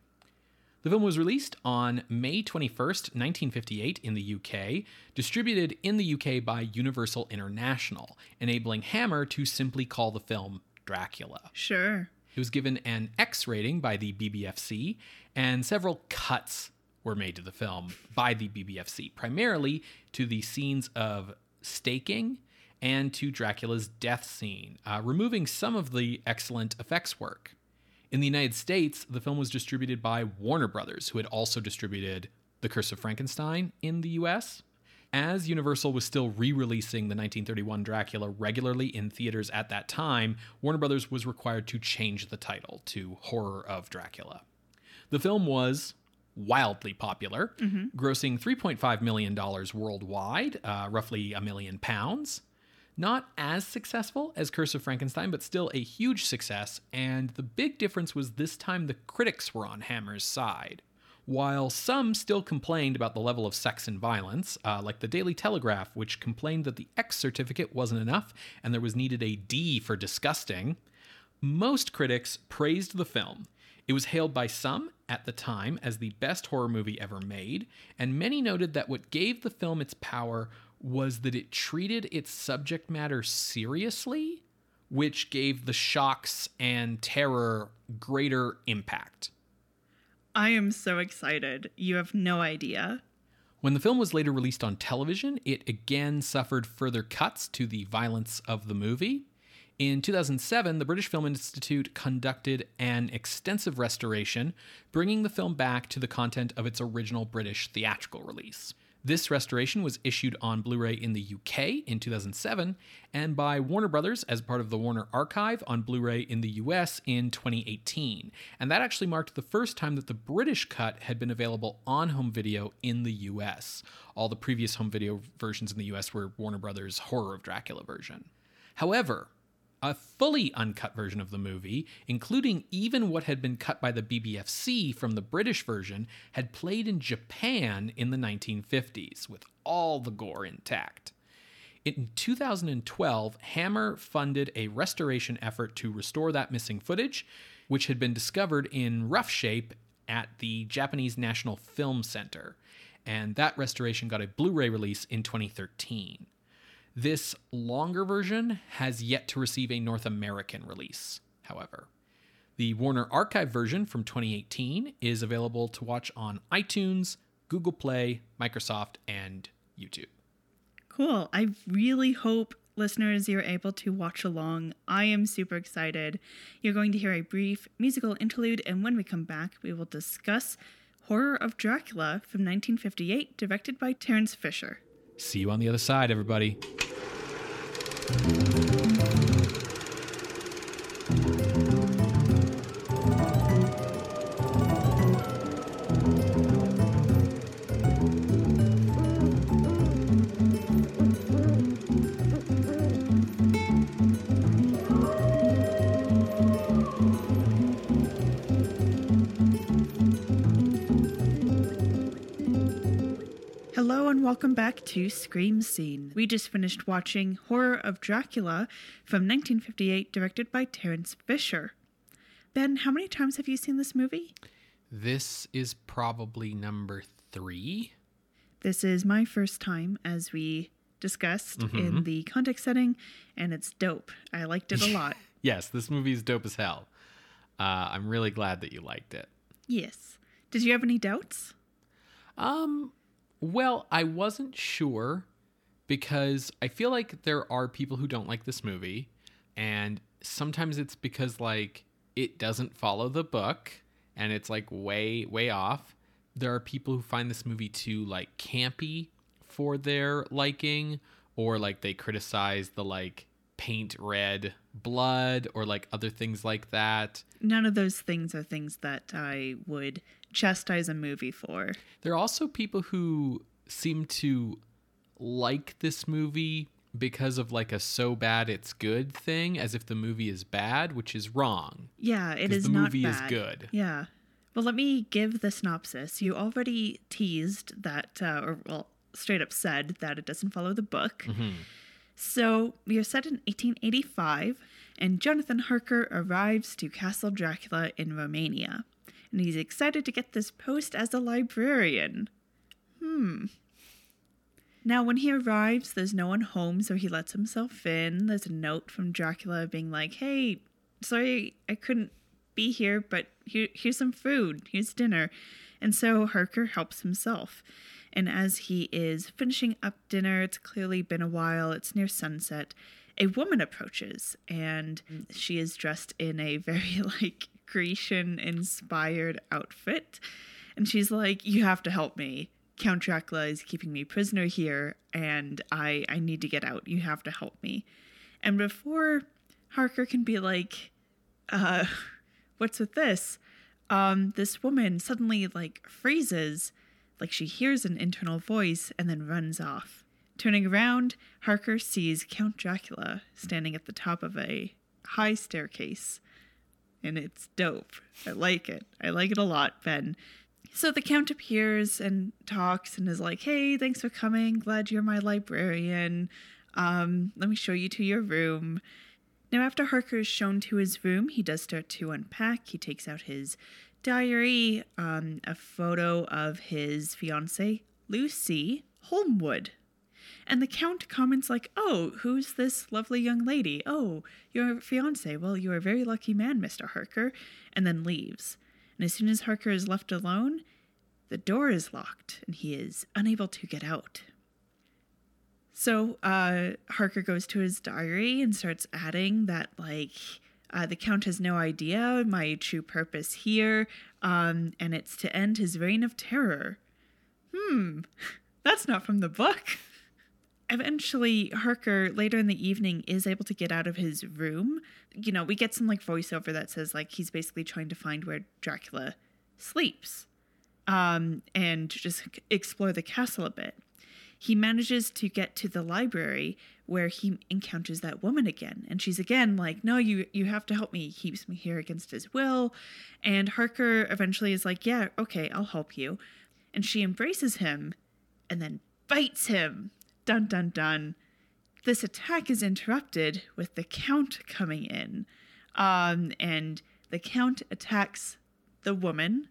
The film was released on May 21st, 1958 in the UK, distributed in the UK by Universal International, enabling Hammer to simply call the film Dracula. Sure. It was given an X rating by the BBFC, and several cuts were made to the film by the BBFC, primarily to the scenes of staking and to Dracula's death scene, removing some of the excellent effects work. In the United States, the film was distributed by Warner Brothers, who had also distributed The Curse of Frankenstein in the US. As Universal was still re-releasing the 1931 Dracula regularly in theaters at that time, Warner Brothers was required to change the title to Horror of Dracula. The film was wildly popular, grossing $3.5 million worldwide, roughly £1 million. Not as successful as Curse of Frankenstein, but still a huge success, and the big difference was this time the critics were on Hammer's side. While some still complained about the level of sex and violence, like the Daily Telegraph, which complained that the X certificate wasn't enough and there was needed a D for disgusting, most critics praised the film. It was hailed by some at the time as the best horror movie ever made, and many noted that what gave the film its power was that it treated its subject matter seriously, which gave the shocks and terror greater impact. I am so excited. You have no idea. When the film was later released on television, it again suffered further cuts to the violence of the movie. In 2007, the British Film Institute conducted an extensive restoration, bringing the film back to the content of its original British theatrical release. This restoration was issued on Blu-ray in the UK in 2007 and by Warner Brothers as part of the Warner Archive on Blu-ray in the US in 2018. And that actually marked the first time that the British cut had been available on home video in the US. All the previous home video versions in the US were Warner Brothers' Horror of Dracula version. However, a fully uncut version of the movie, including even what had been cut by the BBFC from the British version, had played in Japan in the 1950s, with all the gore intact. In 2012, Hammer funded a restoration effort to restore that missing footage, which had been discovered in rough shape at the Japanese National Film Center, and that restoration got a Blu-ray release in 2013. This longer version has yet to receive a North American release, however. The Warner Archive version from 2018 is available to watch on iTunes, Google Play, Microsoft, and YouTube. Cool. I really hope, listeners, you're able to watch along. I am super excited. You're going to hear a brief musical interlude, and when we come back, we will discuss Horror of Dracula from 1958, directed by Terrence Fisher. See you on the other side, everybody. Welcome back to Scream Scene. We just finished watching Horror of Dracula from 1958, directed by Terrence Fisher. Ben, how many times have you seen this movie? This is probably number 3. This is my first time, as we discussed in the context setting, and it's dope. I liked it a lot. Yes, this movie is dope as hell. I'm really glad that you liked it. Yes. Did you have any doubts? Well, I wasn't sure because I feel like there are people who don't like this movie, and sometimes it's because like it doesn't follow the book and it's like way off. There are people who find this movie too like campy for their liking, or like they criticize the like paint red blood or like other things like that. None of those things are things that I would chastise a movie for. There are also people who seem to like this movie because of like a so bad it's good thing, as if the movie is bad, which is wrong. Yeah, it is not bad. The movie is good. Yeah. Well, let me give the synopsis. You already teased that, straight up said that it doesn't follow the book. Mm-hmm. So we are set in 1885, and Jonathan Harker arrives to Castle Dracula in Romania. And he's excited to get this post as a librarian. Now, when he arrives, there's no one home, so he lets himself in. There's a note from Dracula being like, hey, sorry I couldn't be here, but here's some food. Here's dinner. And so Harker helps himself. And as he is finishing up dinner, it's clearly been a while, it's near sunset, a woman approaches, and she is dressed in a very, Grecian-inspired outfit. And she's like, you have to help me. Count Dracula is keeping me prisoner here, and I need to get out. You have to help me. And before Harker can be like, what's with this? This woman suddenly, freezes, she hears an internal voice, and then runs off. Turning around, Harker sees Count Dracula standing at the top of a high staircase. And it's dope. I like it. I like it a lot, Ben. So the Count appears and talks and is like, hey, thanks for coming. Glad you're my librarian. Let me show you to your room. Now, after Harker is shown to his room, he does start to unpack. He takes out his diary, a photo of his fiancée, Lucy Holmwood. And the Count comments like, oh, who's this lovely young lady? Oh, your fiancé. Well, you're a very lucky man, Mr. Harker. And then leaves. And as soon as Harker is left alone, the door is locked and he is unable to get out. So Harker goes to his diary and starts adding that, the Count has no idea my true purpose here, and it's to end his reign of terror. That's not from the book. Eventually, Harker, later in the evening, is able to get out of his room. You know, we get some, voiceover that says, he's basically trying to find where Dracula sleeps and just explore the castle a bit. He manages to get to the library where he encounters that woman again. And she's again like, no, you have to help me. He keeps me here against his will. And Harker eventually is like, yeah, okay, I'll help you. And she embraces him and then bites him. Dun, dun, dun. This attack is interrupted with the Count coming in. And the Count attacks the woman.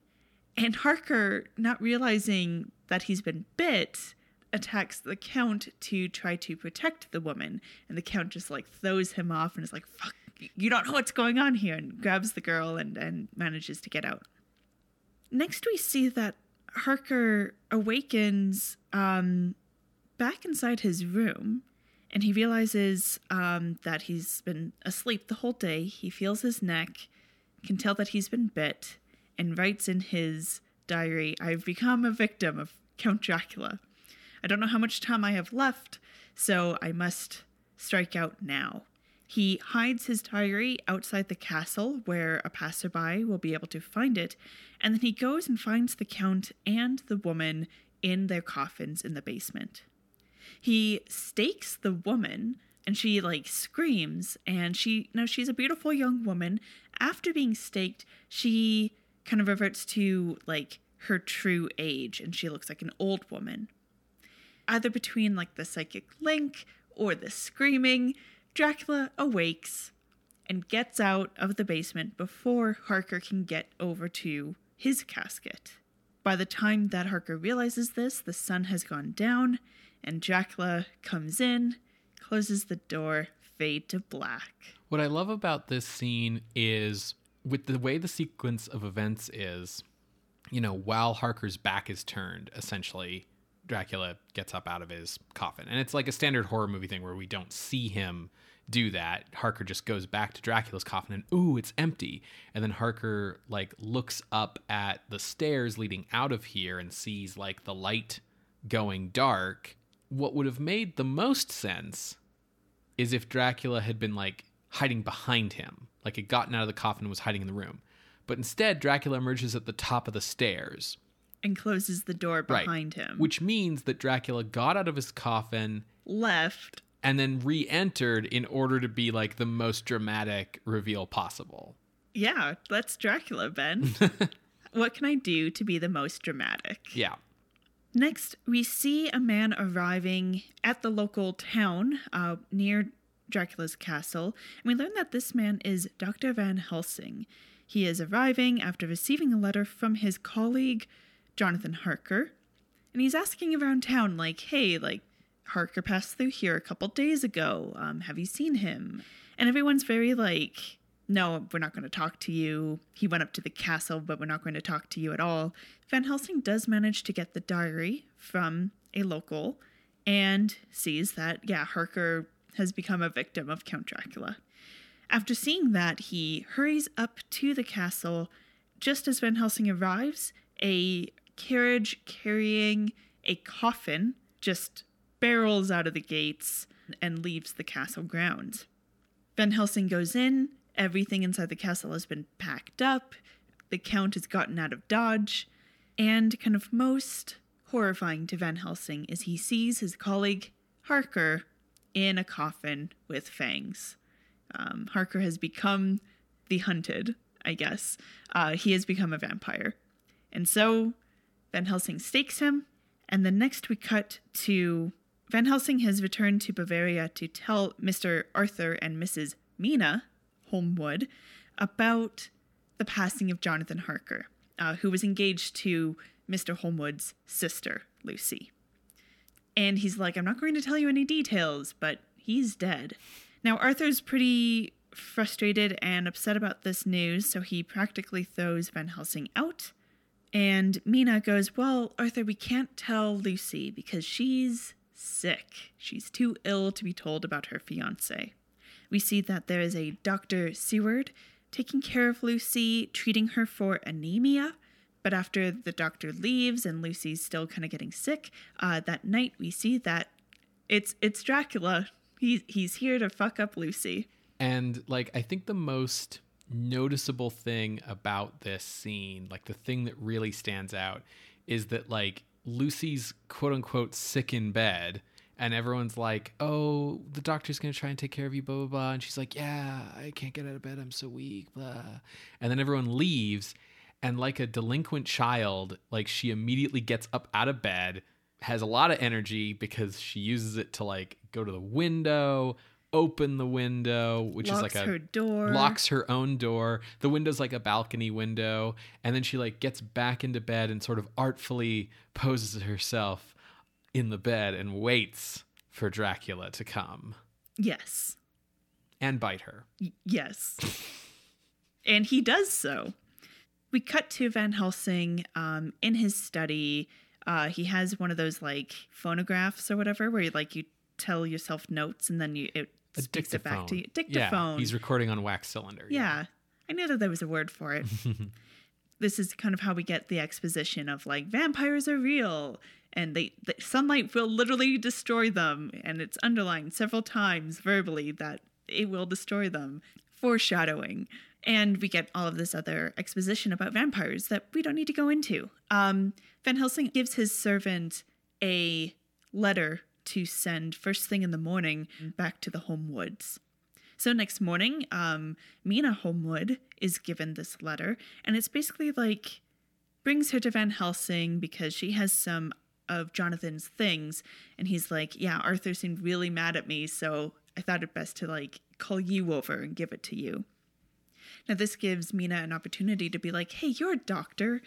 And Harker, not realizing that he's been bit, attacks the Count to try to protect the woman. And the Count just, throws him off and is like, fuck, you don't know what's going on here. And grabs the girl and manages to get out. Next, we see that Harker awakens... back inside his room, and he realizes that he's been asleep the whole day. He feels his neck, can tell that he's been bit, and writes in his diary, I've become a victim of Count Dracula. I don't know how much time I have left, so I must strike out now. He hides his diary outside the castle where a passerby will be able to find it, and then he goes and finds the Count and the woman in their coffins in the basement. He stakes the woman, and she, screams, and she's a beautiful young woman. After being staked, she kind of reverts to, her true age, and she looks like an old woman. Either between, the psychic link or the screaming, Dracula awakes and gets out of the basement before Harker can get over to his casket. By the time that Harker realizes this, the sun has gone down, and Dracula comes in, closes the door, fade to black. What I love about this scene is, with the way the sequence of events is, while Harker's back is turned, essentially, Dracula gets up out of his coffin. And it's like a standard horror movie thing where we don't see him do that. Harker just goes back to Dracula's coffin and, ooh, it's empty. And then Harker, looks up at the stairs leading out of here and sees, the light going dark. What would have made the most sense is if Dracula had been hiding behind him, had gotten out of the coffin and was hiding in the room. But instead, Dracula emerges at the top of the stairs and closes the door behind him, which means that Dracula got out of his coffin, left, and then re-entered in order to be the most dramatic reveal possible. Yeah, that's Dracula, Ben. What can I do to be the most dramatic? Yeah. Next, we see a man arriving at the local town near Dracula's castle, and we learn that this man is Dr. Van Helsing. He is arriving after receiving a letter from his colleague, Jonathan Harker, and he's asking around town, like, hey, like, Harker passed through here a couple days ago. Have you seen him? And everyone's very like, no, we're not going to talk to you. He went up to the castle, but we're not going to talk to you at all. Van Helsing does manage to get the diary from a local and sees that, yeah, Harker has become a victim of Count Dracula. After seeing that, he hurries up to the castle. Just as Van Helsing arrives, a carriage carrying a coffin just barrels out of the gates and leaves the castle grounds. Van Helsing goes in. Everything inside the castle has been packed up. The Count has gotten out of Dodge. And kind of most horrifying to Van Helsing is he sees his colleague Harker in a coffin with fangs. Harker has become the hunted, I guess. He has become a vampire. And so Van Helsing stakes him. And then next we cut to Van Helsing has returned to Bavaria to tell Mr. Arthur and Mrs. Mina Holmwood about the passing of Jonathan Harker, who was engaged to Mr. Holmwood's sister, Lucy. And he's like, I'm not going to tell you any details, but he's dead. Now, Arthur's pretty frustrated and upset about this news, so he practically throws Van Helsing out. And Mina goes, well, Arthur, we can't tell Lucy because she's sick. She's too ill to be told about her fiancé. We see that there is a Dr. Seward taking care of Lucy, treating her for anemia. But after the doctor leaves and Lucy's still kind of getting sick, that night we see that it's Dracula. He's here to fuck up Lucy. And, like, I think the most noticeable thing about this scene, like the thing that really stands out, is that, like, Lucy's quote-unquote sick in bed. And everyone's like, oh, the doctor's going to try and take care of you, blah, blah, blah. And she's like, yeah, I can't get out of bed. I'm so weak, blah. And then everyone leaves. And like a delinquent child, like, she immediately gets up out of bed, has a lot of energy because she uses it to, like, go to the window, open the window, which is like a door. Locks her own door. The window's like a balcony window. And then she, like, gets back into bed and sort of artfully poses herself in the bed and waits for Dracula to come. Yes. And bite her. Yes. And he does so. We cut to Van Helsing in his study. He has one of those, like, phonographs or whatever where, like, you tell yourself notes and then it speaks it back to you. Dictaphone. Yeah, he's recording on wax cylinder. Yeah. I knew that there was a word for it. This is kind of how we get the exposition of, like, vampires are real and the sunlight will literally destroy them. And it's underlined several times verbally that it will destroy them. Foreshadowing. And we get all of this other exposition about vampires that we don't need to go into. Van Helsing gives his servant a letter to send first thing in the morning back to the Holmwoods. So next morning, Mina Holmwood is given this letter, and it's basically, like, brings her to Van Helsing because she has some of Jonathan's things, and he's like, yeah, Arthur seemed really mad at me, so I thought it best to, like, call you over and give it to you. Now this gives Mina an opportunity to be like, hey, you're a doctor.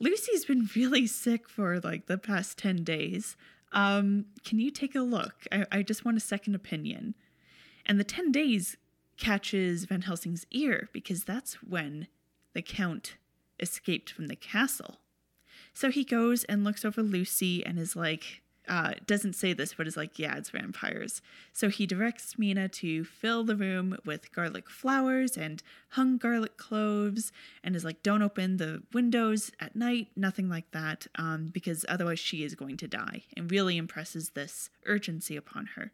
Lucy's been really sick for, like, the past 10 days. Can you take a look? I just want a second opinion. And the 10 days catches Van Helsing's ear because that's when the Count escaped from the castle. So he goes and looks over Lucy and is like, doesn't say this, but is like, yeah, it's vampires. So he directs Mina to fill the room with garlic flowers and hung garlic cloves and is like, don't open the windows at night, nothing like that, because otherwise she is going to die, and really impresses this urgency upon her.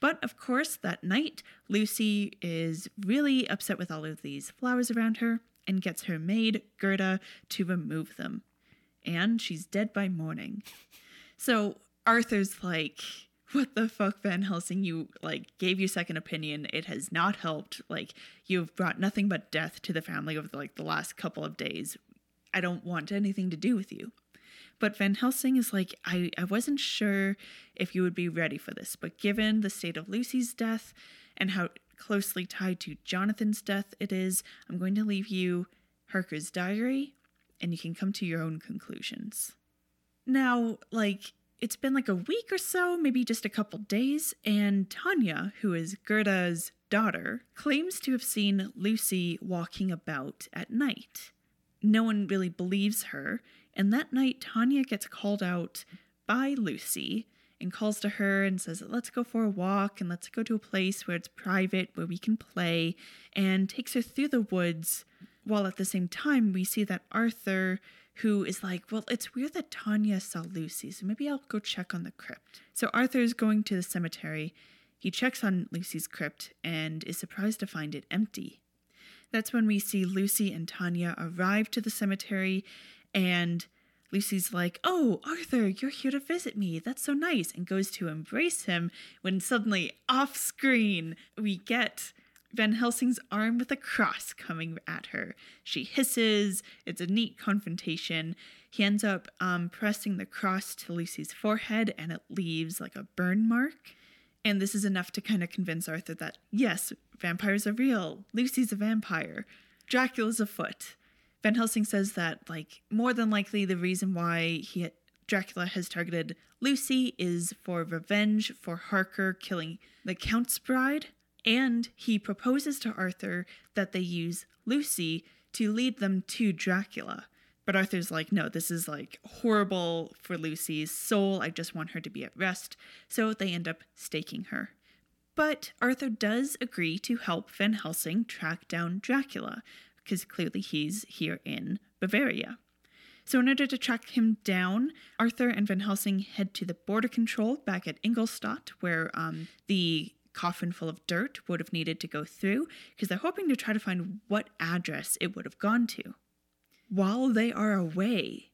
But, of course, that night, Lucy is really upset with all of these flowers around her and gets her maid, Gerda, to remove them. And she's dead by morning. So Arthur's like, what the fuck, Van Helsing? You, like, gave your second opinion. It has not helped. Like, you've brought nothing but death to the family over, like, the last couple of days. I don't want anything to do with you. But Van Helsing is like, I wasn't sure if you would be ready for this, but given the state of Lucy's death and how closely tied to Jonathan's death it is, I'm going to leave you Harker's diary, and you can come to your own conclusions. Now, like, it's been like a week or so, maybe just a couple days, and Tanya, who is Gerda's daughter, claims to have seen Lucy walking about at night. No one really believes her, and that night Tanya gets called out by Lucy and calls to her and says, let's go for a walk and let's go to a place where it's private, where we can play, and takes her through the woods, while at the same time we see that Arthur, who is like, well, it's weird that Tanya saw Lucy, so maybe I'll go check on the crypt. So Arthur is going to the cemetery. He checks on Lucy's crypt and is surprised to find it empty. That's when we see Lucy and Tanya arrive to the cemetery, and Lucy's like, oh, Arthur, you're here to visit me. That's so nice, and goes to embrace him when suddenly off screen we get Van Helsing's arm with a cross coming at her. She hisses. It's a neat confrontation. He ends up pressing the cross to Lucy's forehead, and it leaves like a burn mark. And this is enough to kind of convince Arthur that, yes, vampires are real. Lucy's a vampire. Dracula's afoot. Van Helsing says that, like, more than likely the reason why Dracula has targeted Lucy is for revenge for Harker killing the Count's bride. And he proposes to Arthur that they use Lucy to lead them to Dracula. But Arthur's like, no, this is like horrible for Lucy's soul. I just want her to be at rest. So they end up staking her. But Arthur does agree to help Van Helsing track down Dracula, because clearly he's here in Bavaria. So in order to track him down, Arthur and Van Helsing head to the border control back at Ingolstadt, where the coffin full of dirt would have needed to go through, because they're hoping to try to find what address it would have gone to. While they are away,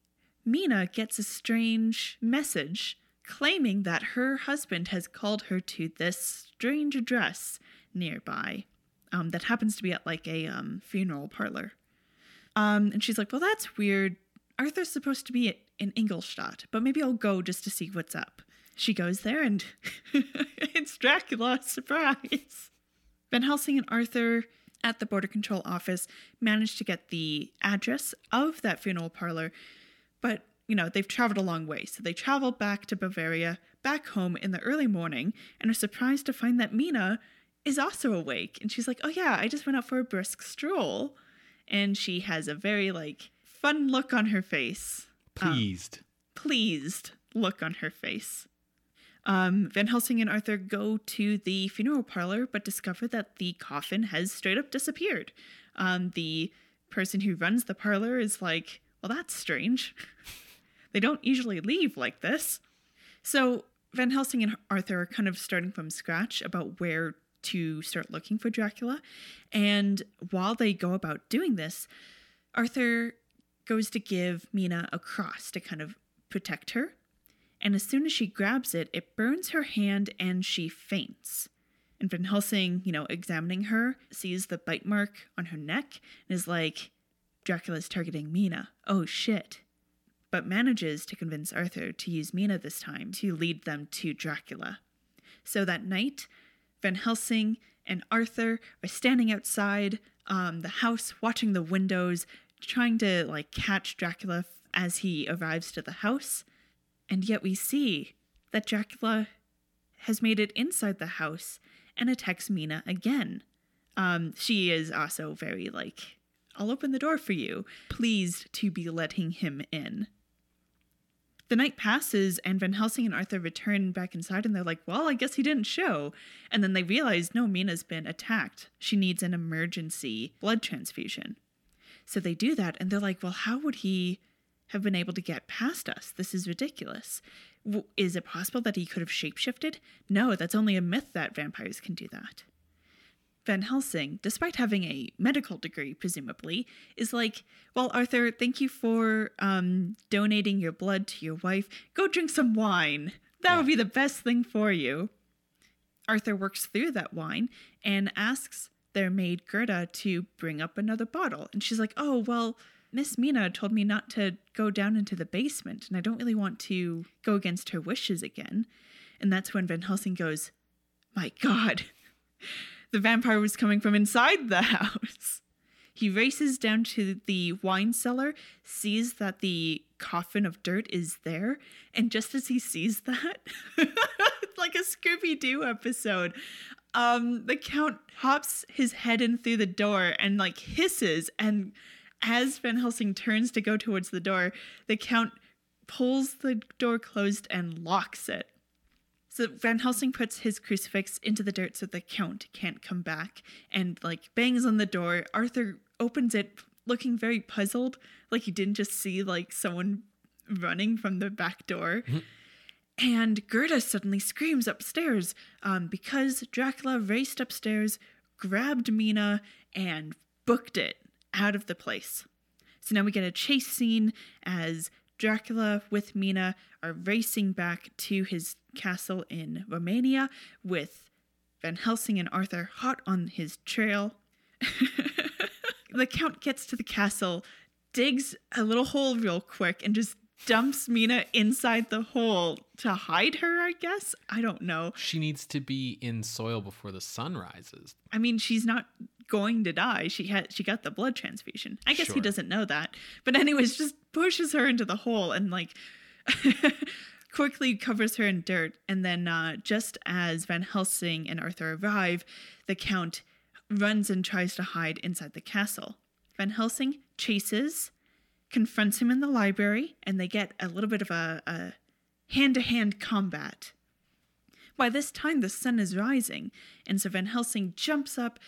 Mina gets a strange message claiming that her husband has called her to this strange address nearby that happens to be at like a funeral parlor. And she's like, well, that's weird. Arthur's supposed to be in Ingolstadt, but maybe I'll go just to see what's up. She goes there and it's Dracula, surprise. Van Helsing and Arthur at the border control office managed to get the address of that funeral parlor, but, you know, they've traveled a long way. So they travel back to Bavaria, back home in the early morning, and are surprised to find that Mina is also awake. And she's like, oh yeah, I just went out for a brisk stroll. And she has a very like fun look on her face. Pleased look on her face. Van Helsing and Arthur go to the funeral parlor, but discover that the coffin has straight up disappeared. The person who runs the parlor is like, well, that's strange. They don't usually leave like this. So Van Helsing and Arthur are kind of starting from scratch about where to start looking for Dracula. And while they go about doing this, Arthur goes to give Mina a cross to kind of protect her. And as soon as she grabs it, it burns her hand and she faints. And Van Helsing, you know, examining her, sees the bite mark on her neck and is like, Dracula's targeting Mina. Oh, shit. But manages to convince Arthur to use Mina this time to lead them to Dracula. So that night, Van Helsing and Arthur are standing outside the house, watching the windows, trying to, like, catch Dracula as he arrives to the house. And yet we see that Dracula has made it inside the house and attacks Mina again. She is also very like, I'll open the door for you, pleased to be letting him in. The night passes and Van Helsing and Arthur return back inside and they're like, well, I guess he didn't show. And then they realize, no, Mina's been attacked. She needs an emergency blood transfusion. So they do that and they're like, well, how would he have been able to get past us? This is ridiculous. Is it possible that he could have shapeshifted? No, that's only a myth that vampires can do that. Van Helsing, despite having a medical degree, presumably, is like, well, Arthur, thank you for donating your blood to your wife. Go drink some wine. That would be the best thing for you. Arthur works through that wine and asks their maid Gerda to bring up another bottle. And she's like, oh, well, Miss Mina told me not to go down into the basement, and I don't really want to go against her wishes again. And that's when Van Helsing goes, my God, the vampire was coming from inside the house. He races down to the wine cellar, sees that the coffin of dirt is there, and just as he sees that, like a Scooby-Doo episode, the Count hops his head in through the door and like hisses, and as Van Helsing turns to go towards the door, the Count pulls the door closed and locks it. So Van Helsing puts his crucifix into the dirt so the Count can't come back and like bangs on the door. Arthur opens it looking very puzzled, like he didn't just see like someone running from the back door. Mm-hmm. And Gerda suddenly screams upstairs because Dracula raced upstairs, grabbed Mina, and booked it out of the place. So now we get a chase scene as Dracula with Mina are racing back to his castle in Romania with Van Helsing and Arthur hot on his trail. The Count gets to the castle, digs a little hole real quick, and just dumps Mina inside the hole to hide her, I guess. I don't know. She needs to be in soil before the sun rises. I mean, she's not going to die. She got the blood transfusion. I guess He doesn't know that. But anyways, just pushes her into the hole and like quickly covers her in dirt. And then just as Van Helsing and Arthur arrive, the Count runs and tries to hide inside the castle. Van Helsing chases, confronts him in the library, and they get a little bit of a hand-to-hand combat. By this time, the sun is rising, and so Van Helsing jumps up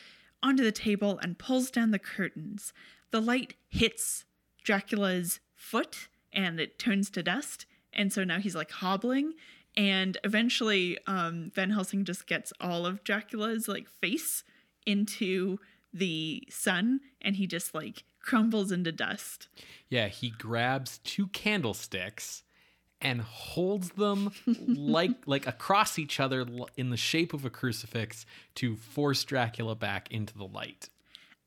onto the table and pulls down the curtains. The light hits Dracula's foot, and it turns to dust, and so now he's like hobbling, and eventually Van Helsing just gets all of Dracula's like face into the sun, and he just like crumbles into dust. Yeah, he grabs two candlesticks and holds them like across each other in the shape of a crucifix to force Dracula back into the light.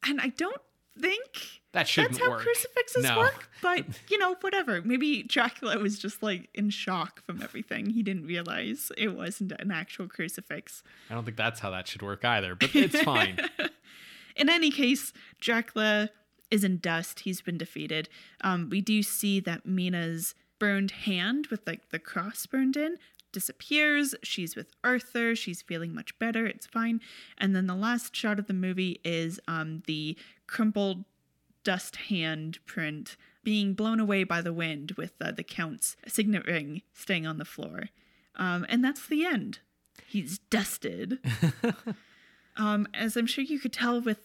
And I don't think that's how work. Crucifixes work, but you know, whatever. Maybe Dracula was just like in shock from everything. He didn't realize it wasn't an actual crucifix. I don't think that's how that should work either, but it's fine. In any case, Dracula is in dust. He's been defeated. We do see that Mina's burned hand with like the cross burned in disappears. She's with Arthur. She's feeling much better. It's fine. And then the last shot of the movie is the crumpled dust hand print being blown away by the wind with the Count's signet ring staying on the floor. And that's the end. He's dusted. As I'm sure you could tell with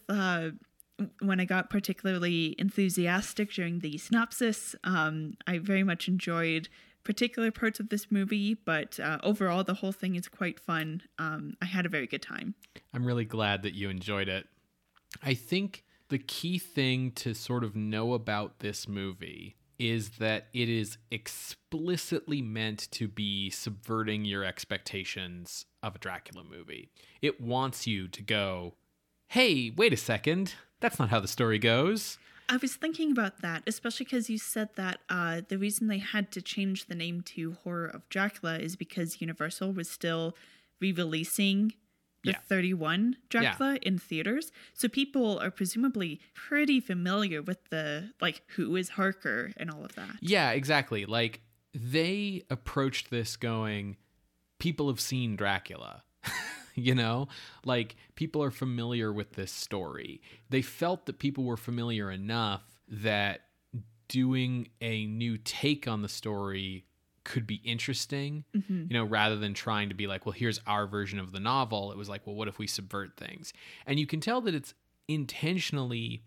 when I got particularly enthusiastic during the synopsis, I very much enjoyed particular parts of this movie, but overall the whole thing is quite fun. I had a very good time. I'm really glad that you enjoyed it. I think the key thing to sort of know about this movie is that it is explicitly meant to be subverting your expectations of a Dracula movie. It wants you to go, hey, wait a second, that's not how the story goes. I was thinking about that, especially because you said that the reason they had to change the name to Horror of Dracula is because Universal was still re-releasing the 31 Dracula in theaters. So people are presumably pretty familiar with the, like, who is Harker and all of that. Yeah, exactly. Like, they approached this going, people have seen Dracula. You know, like, people are familiar with this story. They felt that people were familiar enough that doing a new take on the story could be interesting, mm-hmm. you know, rather than trying to be like, well, here's our version of the novel. It was like, well, what if we subvert things? And you can tell that it's intentionally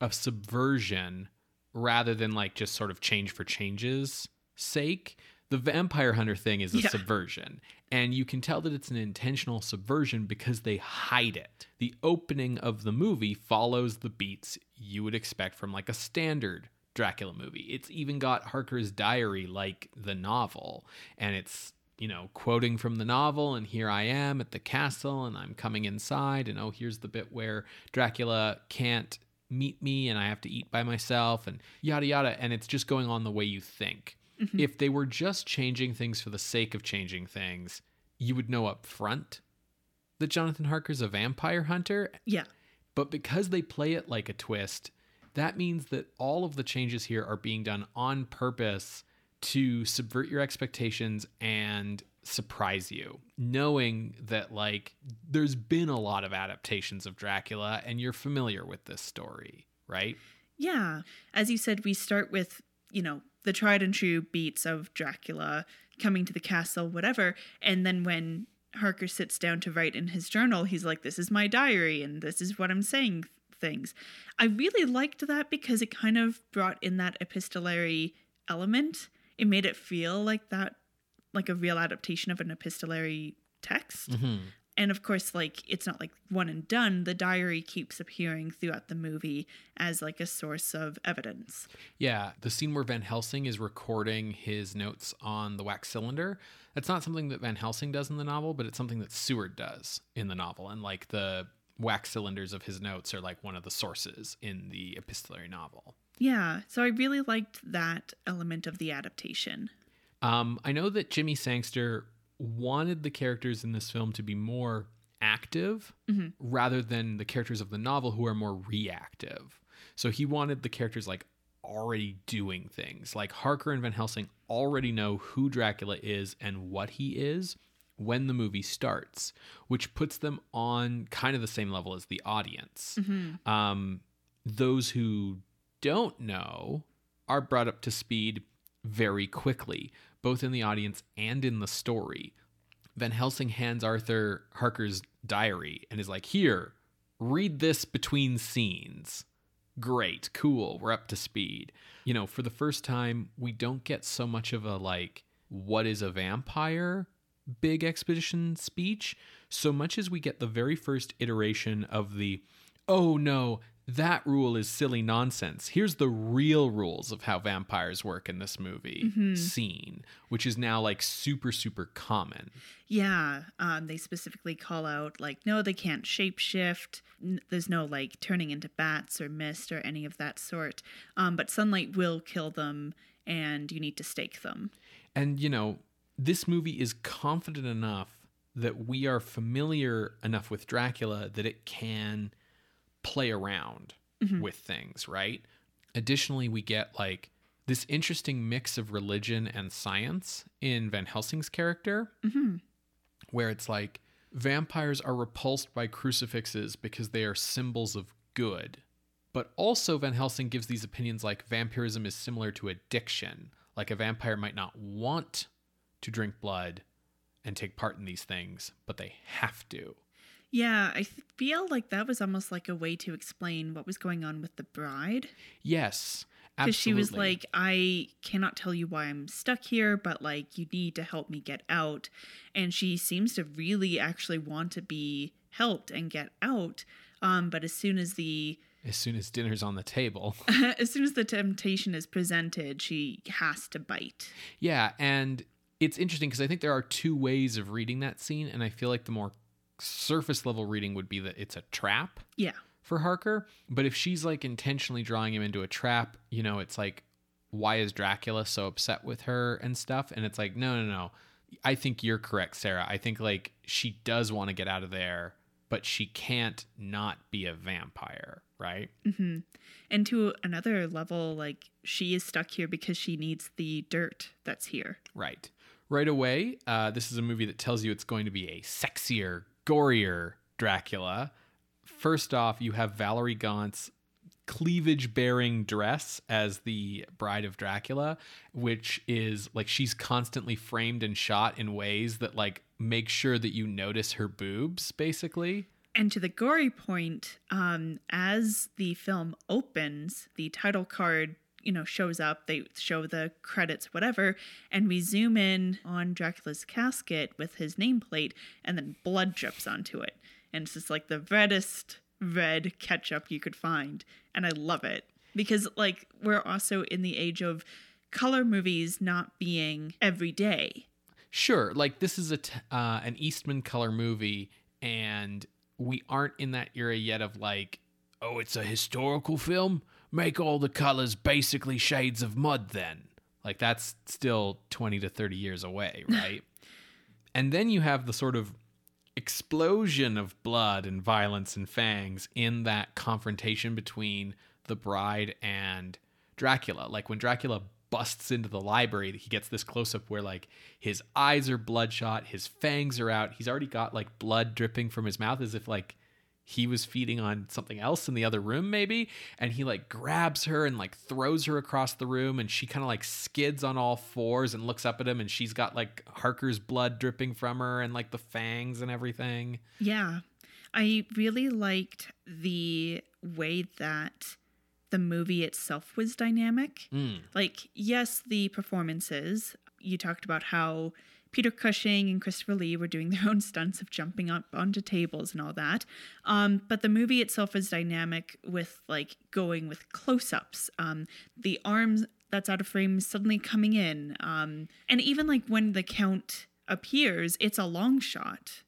a subversion rather than like just sort of change for change's sake. The Vampire Hunter thing is a subversion, and you can tell that it's an intentional subversion because they hide it. The opening of the movie follows the beats you would expect from like a standard Dracula movie. It's even got Harker's diary like the novel, and it's, you know, quoting from the novel, and here I am at the castle, and I'm coming inside, and oh, here's the bit where Dracula can't meet me and I have to eat by myself and yada yada, and it's just going on the way you think. Mm-hmm. If they were just changing things for the sake of changing things, you would know up front that Jonathan Harker's a vampire hunter. Yeah. But because they play it like a twist, that means that all of the changes here are being done on purpose to subvert your expectations and surprise you, knowing that, like, there's been a lot of adaptations of Dracula and you're familiar with this story, right? Yeah. As you said, we start with, you know, the tried and true beats of Dracula coming to the castle, whatever. And then when Harker sits down to write in his journal, he's like, this is my diary and this is what I'm saying things. I really liked that because it kind of brought in that epistolary element. It made it feel like that, like a real adaptation of an epistolary text. Mm-hmm. And of course, like, it's not like one and done. The diary keeps appearing throughout the movie as like a source of evidence. Yeah. The scene where Van Helsing is recording his notes on the wax cylinder. That's not something that Van Helsing does in the novel, but it's something that Seward does in the novel. And like the wax cylinders of his notes are like one of the sources in the epistolary novel. Yeah. So I really liked that element of the adaptation. I know that Jimmy Sangster wanted the characters in this film to be more active, mm-hmm. rather than the characters of the novel who are more reactive. So he wanted the characters like already doing things. Like Harker and Van Helsing already know who Dracula is and what he is when the movie starts, which puts them on kind of the same level as the audience. Mm-hmm. Those who don't know are brought up to speed very quickly, both in the audience and in the story. Van Helsing hands Arthur Harker's diary and is like, here, read this between scenes. Great, cool, we're up to speed. You know, for the first time, we don't get so much of a, like, what is a vampire big exposition speech, so much as we get the very first iteration of the, oh no, that rule is silly nonsense. Here's the real rules of how vampires work in this movie mm-hmm. scene, which is now like super, super common. Yeah. They specifically call out like, no, they can't shapeshift. There's no like turning into bats or mist or any of that sort. But sunlight will kill them and you need to stake them. And, you know, this movie is confident enough that we are familiar enough with Dracula that it can play around mm-hmm. with things, right? Additionally, we get like this interesting mix of religion and science in Van Helsing's character, mm-hmm. where it's like vampires are repulsed by crucifixes because they are symbols of good. But also Van Helsing gives these opinions like vampirism is similar to addiction. Like a vampire might not want to drink blood and take part in these things, but they have to. Yeah, I feel like that was almost like a way to explain what was going on with the bride. Yes, absolutely. Because she was like, I cannot tell you why I'm stuck here, but like, you need to help me get out. And she seems to really actually want to be helped and get out. But as soon as dinner's on the table, as soon as the temptation is presented, she has to bite. Yeah, and it's interesting because I think there are two ways of reading that scene, and I feel like the more surface level reading would be that it's a trap for Harker. But if she's like intentionally drawing him into a trap, you know, it's like, why is Dracula so upset with her and stuff? And it's like, no. I think you're correct, Sarah. I think like she does want to get out of there, but she can't not be a vampire, right? Mm-hmm. And to another level, like she is stuck here because she needs the dirt that's here. Right. Right away, this is a movie that tells you it's going to be a sexier, gorier Dracula. First off, you have Valerie Gaunt's cleavage-bearing dress as the bride of Dracula, which is like she's constantly framed and shot in ways that like make sure that you notice her boobs, basically. And to the gory point, as the film opens, the title card, you know, shows up, they show the credits, whatever, and we zoom in on Dracula's casket with his nameplate, and then blood drips onto it. And it's just like the reddest red ketchup you could find. And I love it because, like, we're also in the age of color movies not being everyday. Sure. Like, this is an Eastman color movie, and we aren't in that era yet of, like, Oh, it's a historical film? Make all the colors basically shades of mud then. Like, that's still 20 to 30 years away, right? And then you have the sort of explosion of blood and violence and fangs in that confrontation between the bride and Dracula. Like, when Dracula busts into the library, he gets this close-up where, like, his eyes are bloodshot, his fangs are out, he's already got, like, blood dripping from his mouth as if, like, he was feeding on something else in the other room, maybe. And he, like, grabs her and, like, throws her across the room, and she kind of, like, skids on all fours and looks up at him, and she's got, like, Harker's blood dripping from her and, like, the fangs and everything. Yeah. I really liked the way that the movie itself was dynamic. Like, yes, the performances. You talked about how Peter Cushing and Christopher Lee were doing their own stunts of jumping up onto tables and all that. But the movie itself is dynamic with, like, going with close-ups. The arms that's out of frame suddenly coming in. And even, like, when the Count appears, it's a long shot,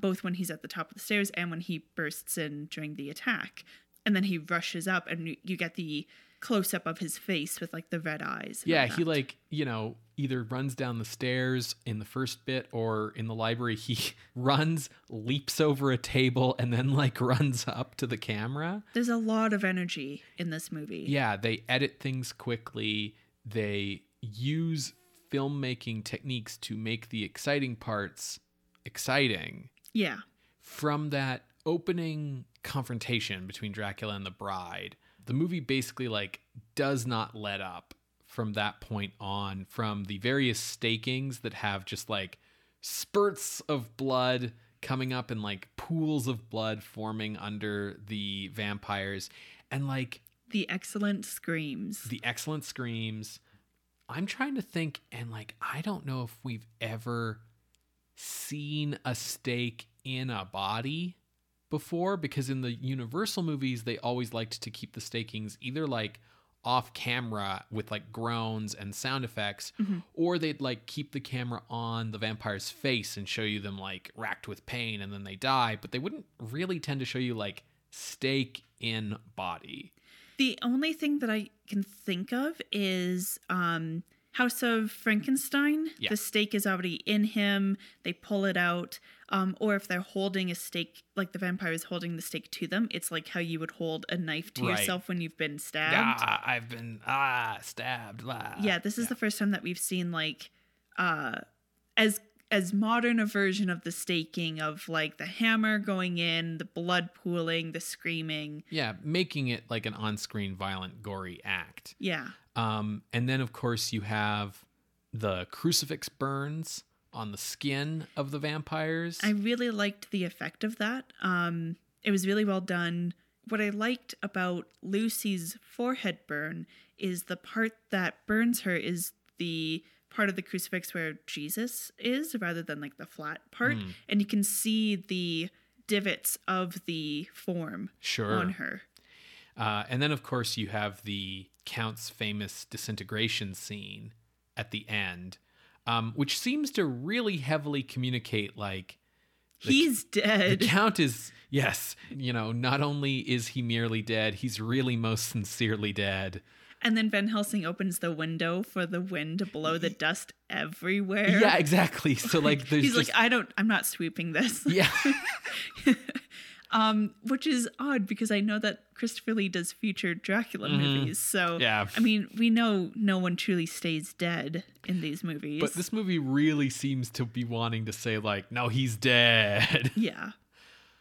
both when he's at the top of the stairs and when he bursts in during the attack. And then he rushes up, and you get the close-up of his face with, like, the red eyes. Yeah, he, like, you know, either runs down the stairs in the first bit, or in the library, he runs, leaps over a table, and then, like, runs up to the camera. There's a lot of energy in this movie. Yeah, they edit things quickly. They use filmmaking techniques to make the exciting parts exciting. Yeah. From that opening confrontation between Dracula and the bride, the movie basically, like, does not let up from that point on, from the various stakings that have just, like, spurts of blood coming up and, like, pools of blood forming under the vampires, and, like, the excellent screams. I'm trying to think, and, like, I don't know if we've ever seen a stake in a body before, because in the Universal movies, they always liked to keep the stakings either, like, off camera with, like, groans and sound effects, or they'd, like, keep the camera on the vampire's face and show you them, like, racked with pain, and then they die, but they wouldn't really tend to show you, like, stake in body. The only thing that I can think of is House of Frankenstein. Yeah. The stake is already in him. They pull it out. Or if they're holding a stake, like the vampire is holding the stake to them, it's like how you would hold a knife to yourself when you've been stabbed. Ah, I've been stabbed. Ah. Yeah, this is the first time that we've seen, like, as modern a version of the staking, of, like, the hammer going in, the blood pooling, the screaming. Yeah, making it like an on-screen violent, gory act. Yeah. And then, of course, you have the crucifix burns on the skin of the vampires. I really liked the effect of that. It was really well done. What I liked about Lucy's forehead burn is the part that burns her is the part of the crucifix where Jesus is, rather than, like, the flat part. And you can see the divots of the form on her. And then, of course, you have the Count's famous disintegration scene at the end, which seems to really heavily communicate, like, he's dead. The Count is, yes, you know, not only is he merely dead, he's really most sincerely dead. And then Van Helsing opens the window for the wind to blow the dust everywhere. Yeah, exactly. So, like, there's he's just... like, I'm not sweeping this. Yeah. Which is odd, because I know that Christopher Lee does future Dracula movies. So, yeah. I mean, we know no one truly stays dead in these movies. But this movie really seems to be wanting to say, like, no, he's dead. Yeah.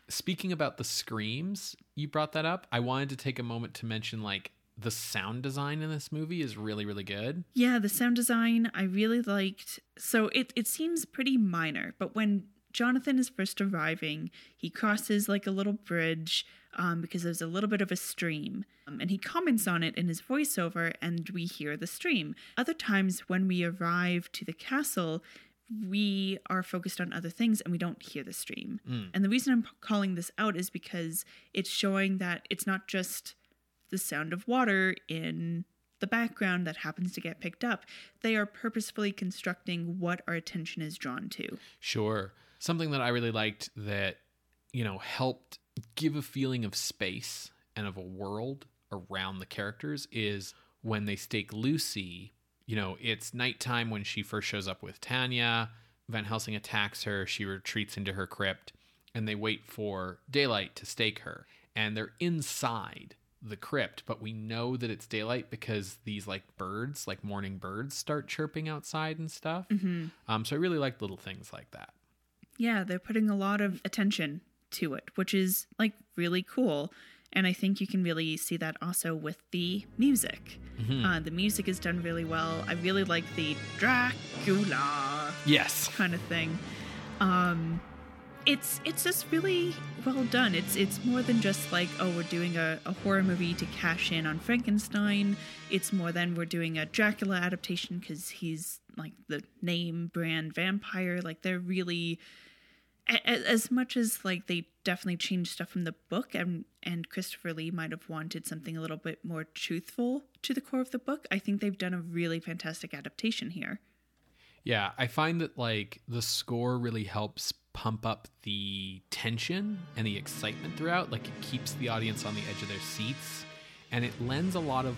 Speaking about the screams, you brought that up. I wanted to take a moment to mention, like, the sound design in this movie is really, really good. Yeah, the sound design I really liked. So it seems pretty minor, but when Jonathan is first arriving, he crosses, like, a little bridge because there's a little bit of a stream. And he comments on it in his voiceover, and we hear the stream. Other times when we arrive to the castle, we are focused on other things and we don't hear the stream. And the reason I'm calling this out is because it's showing that it's not just the sound of water in the background that happens to get picked up. They are purposefully constructing what our attention is drawn to. Sure. Something that I really liked that, you know, helped give a feeling of space and of a world around the characters is when they stake Lucy. You know, it's nighttime when she first shows up with Tanya. Van Helsing attacks her. She retreats into her crypt, and they wait for daylight to stake her. And they're inside the crypt, but we know that it's daylight because these like birds, like morning birds, start chirping outside and stuff. Mm-hmm. So I really like little things like that. Yeah, they're putting a lot of attention to it, which is like really cool. And I think you can really see that also with the music. Mm-hmm. The music is done really well. I really like the Dracula, yes, kind of thing. It's just really well done. It's more than just like, oh, we're doing a horror movie to cash in on Frankenstein. It's more than we're doing a Dracula adaptation because he's like the name brand vampire. Like they're really... As much as like they definitely changed stuff from the book, and Christopher Lee might have wanted something a little bit more truthful to the core of the book, I think they've done a really fantastic adaptation here. Yeah, I find that like the score really helps pump up the tension and the excitement throughout. Like it keeps the audience on the edge of their seats, and it lends a lot of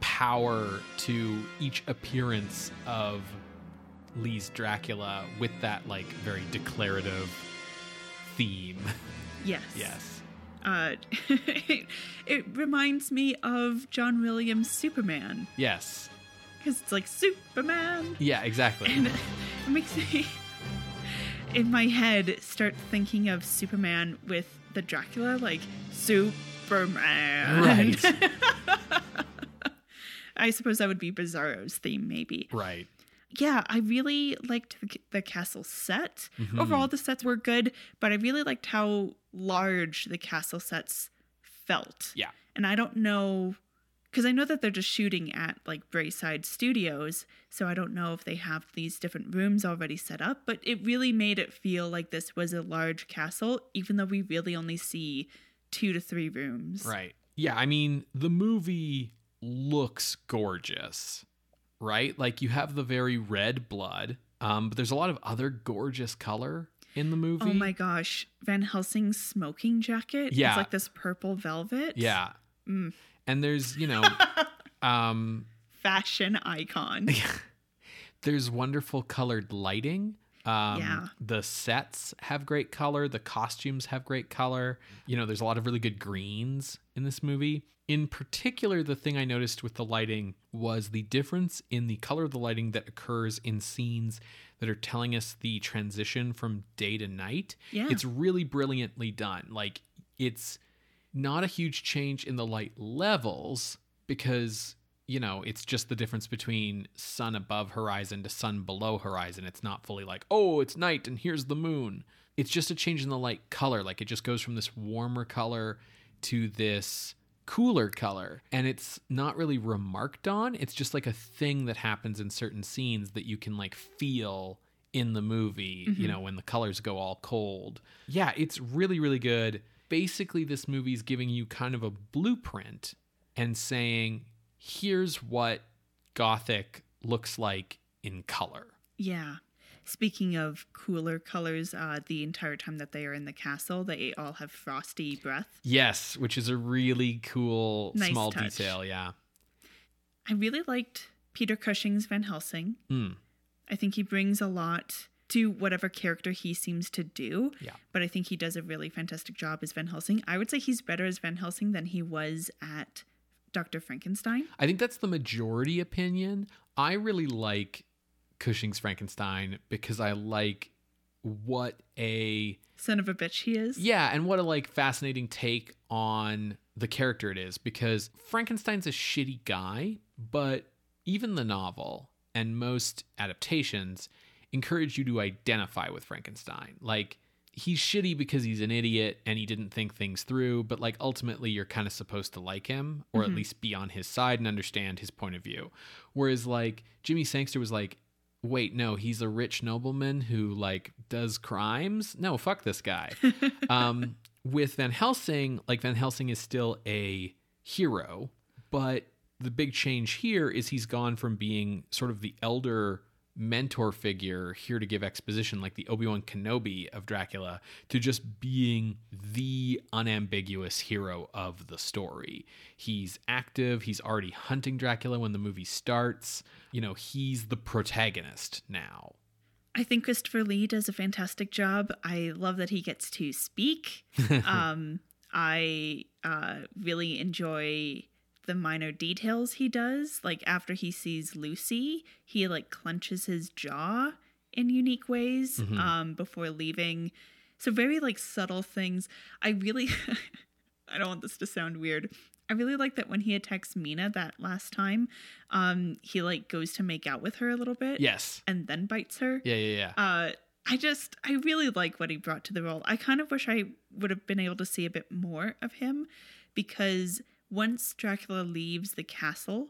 power to each appearance of Lee's Dracula with that like very declarative theme. Yes. Yes. It reminds me of John Williams' Superman. Yes. Because it's like Superman. Yeah, exactly. And it makes me in my head start thinking of Superman with the Dracula, like Superman. Right. I suppose that would be Bizarro's theme, maybe. Right. Yeah, I really liked the castle set. Mm-hmm. Overall, the sets were good, but I really liked how large the castle sets felt. Yeah. And I don't know, because I know that they're just shooting at like Brayside Studios, so I don't know if they have these different rooms already set up, but it really made it feel like this was a large castle, even though we really only see 2 to 3 rooms. Right. Yeah, I mean, the movie looks gorgeous. Right? Like you have the very red blood, but there's a lot of other gorgeous color in the movie. Oh my gosh. Van Helsing's smoking jacket. Yeah. It's like this purple velvet. Yeah. Mm. And there's, you know... fashion icon. There's wonderful colored lighting. Yeah. The sets have great color. The costumes have great color. You know, there's a lot of really good greens in this movie. In particular, the thing I noticed with the lighting was the difference in the color of the lighting that occurs in scenes that are telling us the transition from day to night. Yeah. It's really brilliantly done. Like, it's not a huge change in the light levels because, you know, it's just the difference between sun above horizon to sun below horizon. It's not fully like, oh, it's night and here's the moon. It's just a change in the light color. Like, it just goes from this warmer color to this... cooler color, and it's not really remarked on. It's just like a thing that happens in certain scenes that you can like feel in the movie. Mm-hmm. You know, when the colors go all cold. Yeah, it's really, really good. Basically, this movie's giving you kind of a blueprint and saying, here's what Gothic looks like in color. Yeah. Speaking of cooler colors, the entire time that they are in the castle, they all have frosty breath. Yes, which is a really cool small detail, yeah. I really liked Peter Cushing's Van Helsing. Mm. I think he brings a lot to whatever character he seems to do, yeah. But I think he does a really fantastic job as Van Helsing. I would say he's better as Van Helsing than he was at Dr. Frankenstein. I think that's the majority opinion. I really like Cushing's Frankenstein because I like what a son of a bitch he is. Yeah, and what a like fascinating take on the character it is, because Frankenstein's a shitty guy, but even the novel and most adaptations encourage you to identify with Frankenstein. Like, he's shitty because he's an idiot and he didn't think things through, but like ultimately you're kind of supposed to like him, or mm-hmm. at least be on his side and understand his point of view. Whereas like Jimmy Sangster was like, wait, no, he's a rich nobleman who, like, does crimes? No, fuck this guy. With Van Helsing, like, Van Helsing is still a hero, but the big change here is he's gone from being sort of the elder mentor figure here to give exposition, like the Obi-Wan Kenobi of Dracula, to just being the unambiguous hero of the story. He's active. He's already hunting Dracula when the movie starts. You know, he's the protagonist now. I think Christopher Lee does a fantastic job. I love that he gets to speak. I really enjoy the minor details he does. Like after he sees Lucy, he like clenches his jaw in unique ways before leaving. So very like subtle things. I really, I don't want this to sound weird. I really like that when he attacks Mina that last time, he like goes to make out with her a little bit. Yes. And then bites her. Yeah. I really like what he brought to the role. I kind of wish I would have been able to see a bit more of him, because once Dracula leaves the castle,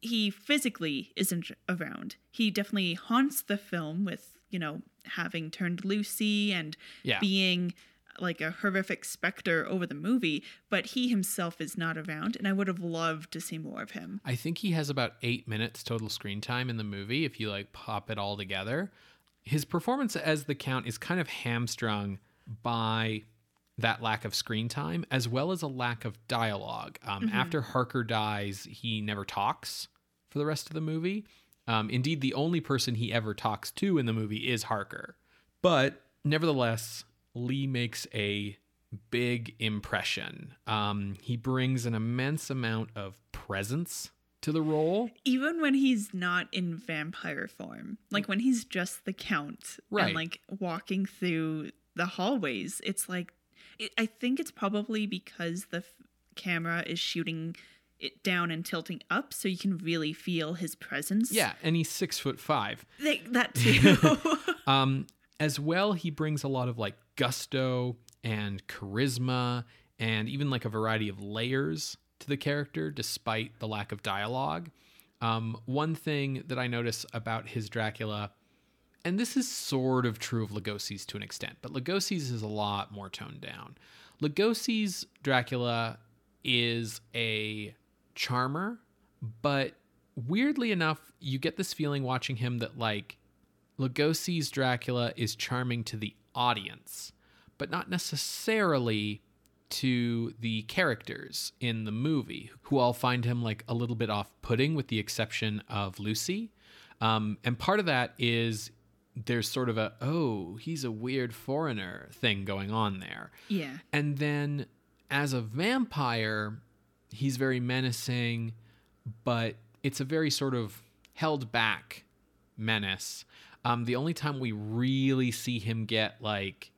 he physically isn't around. He definitely haunts the film with, you know, having turned Lucy and being like a horrific specter over the movie, but he himself is not around, and I would have loved to see more of him. I think he has about 8 minutes total screen time in the movie if you like pop it all together. His performance as the Count is kind of hamstrung by that lack of screen time, as well as a lack of dialogue. After Harker dies, he never talks for the rest of the movie. Indeed, the only person he ever talks to in the movie is Harker. But nevertheless, Lee makes a big impression. He brings an immense amount of presence to the role. Even when he's not in vampire form, like when he's just the Count, right, and like walking through the hallways, it's like, I think it's probably because the camera is shooting it down and tilting up, so you can really feel his presence. Yeah, and he's 6'5". That too. As well, he brings a lot of like gusto and charisma and even like a variety of layers to the character, despite the lack of dialogue. One thing that I notice about his Dracula, and this is sort of true of Lugosi's to an extent, but Lugosi's is a lot more toned down. Lugosi's Dracula is a charmer, but weirdly enough, you get this feeling watching him that like Lugosi's Dracula is charming to the audience, but not necessarily to the characters in the movie, who all find him like a little bit off-putting, with the exception of Lucy. And part of that is there's sort of a, oh, he's a weird foreigner thing going on there. Yeah. And then as a vampire, he's very menacing, but it's a very sort of held back menace. The only time we really see him get like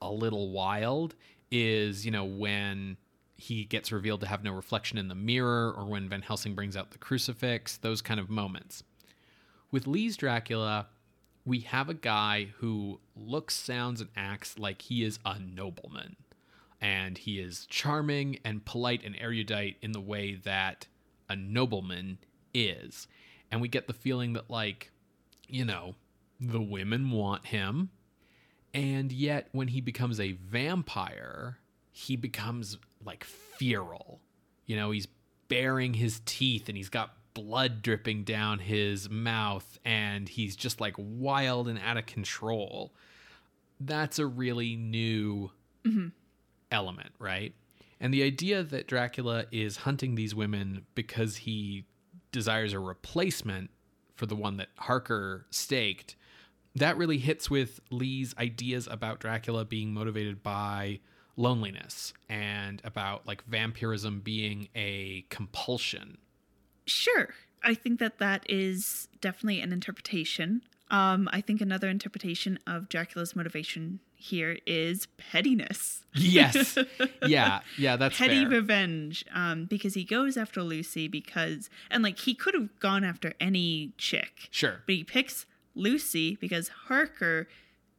a little wild is, you know, when he gets revealed to have no reflection in the mirror, or when Van Helsing brings out the crucifix, those kind of moments. With Lee's Dracula, we have a guy who looks, sounds, and acts like he is a nobleman. And he is charming and polite and erudite in the way that a nobleman is. And we get the feeling that, like, you know, the women want him. And yet, when he becomes a vampire, he becomes, like, feral. You know, he's baring his teeth and he's got blood dripping down his mouth, and he's just like wild and out of control. That's a really new element, right? And the idea that Dracula is hunting these women because he desires a replacement for the one that Harker staked, that really hits with Lee's ideas about Dracula being motivated by loneliness and about like vampirism being a compulsion. Sure. I think that is definitely an interpretation. I think another interpretation of Dracula's motivation here is pettiness. Yes. Yeah, that's petty fair. Revenge. Because he goes after Lucy and like he could have gone after any chick. Sure. But he picks Lucy because Harker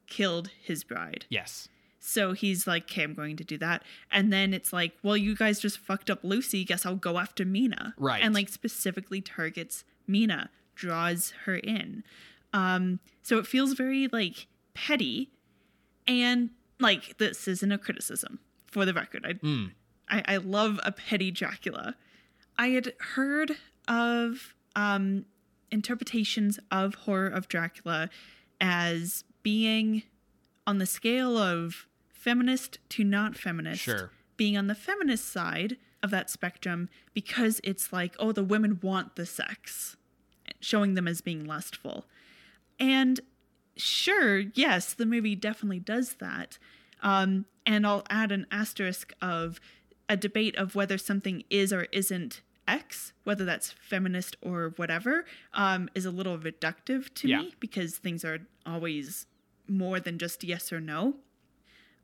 killed his bride. Yes. So he's like, okay, I'm going to do that. And then it's like, well, you guys just fucked up Lucy. Guess I'll go after Mina. Right. And like specifically targets Mina, draws her in. So it feels very like petty. And like, this isn't a criticism, for the record. I love a petty Dracula. I had heard of interpretations of Horror of Dracula as being on the scale of feminist to not feminist, sure, being on the feminist side of that spectrum because it's like, oh, the women want the sex, showing them as being lustful. And sure, yes, the movie definitely does that. And I'll add an asterisk of a debate of whether something is or isn't X, whether that's feminist or whatever, is a little reductive to me, because things are always more than just yes or no.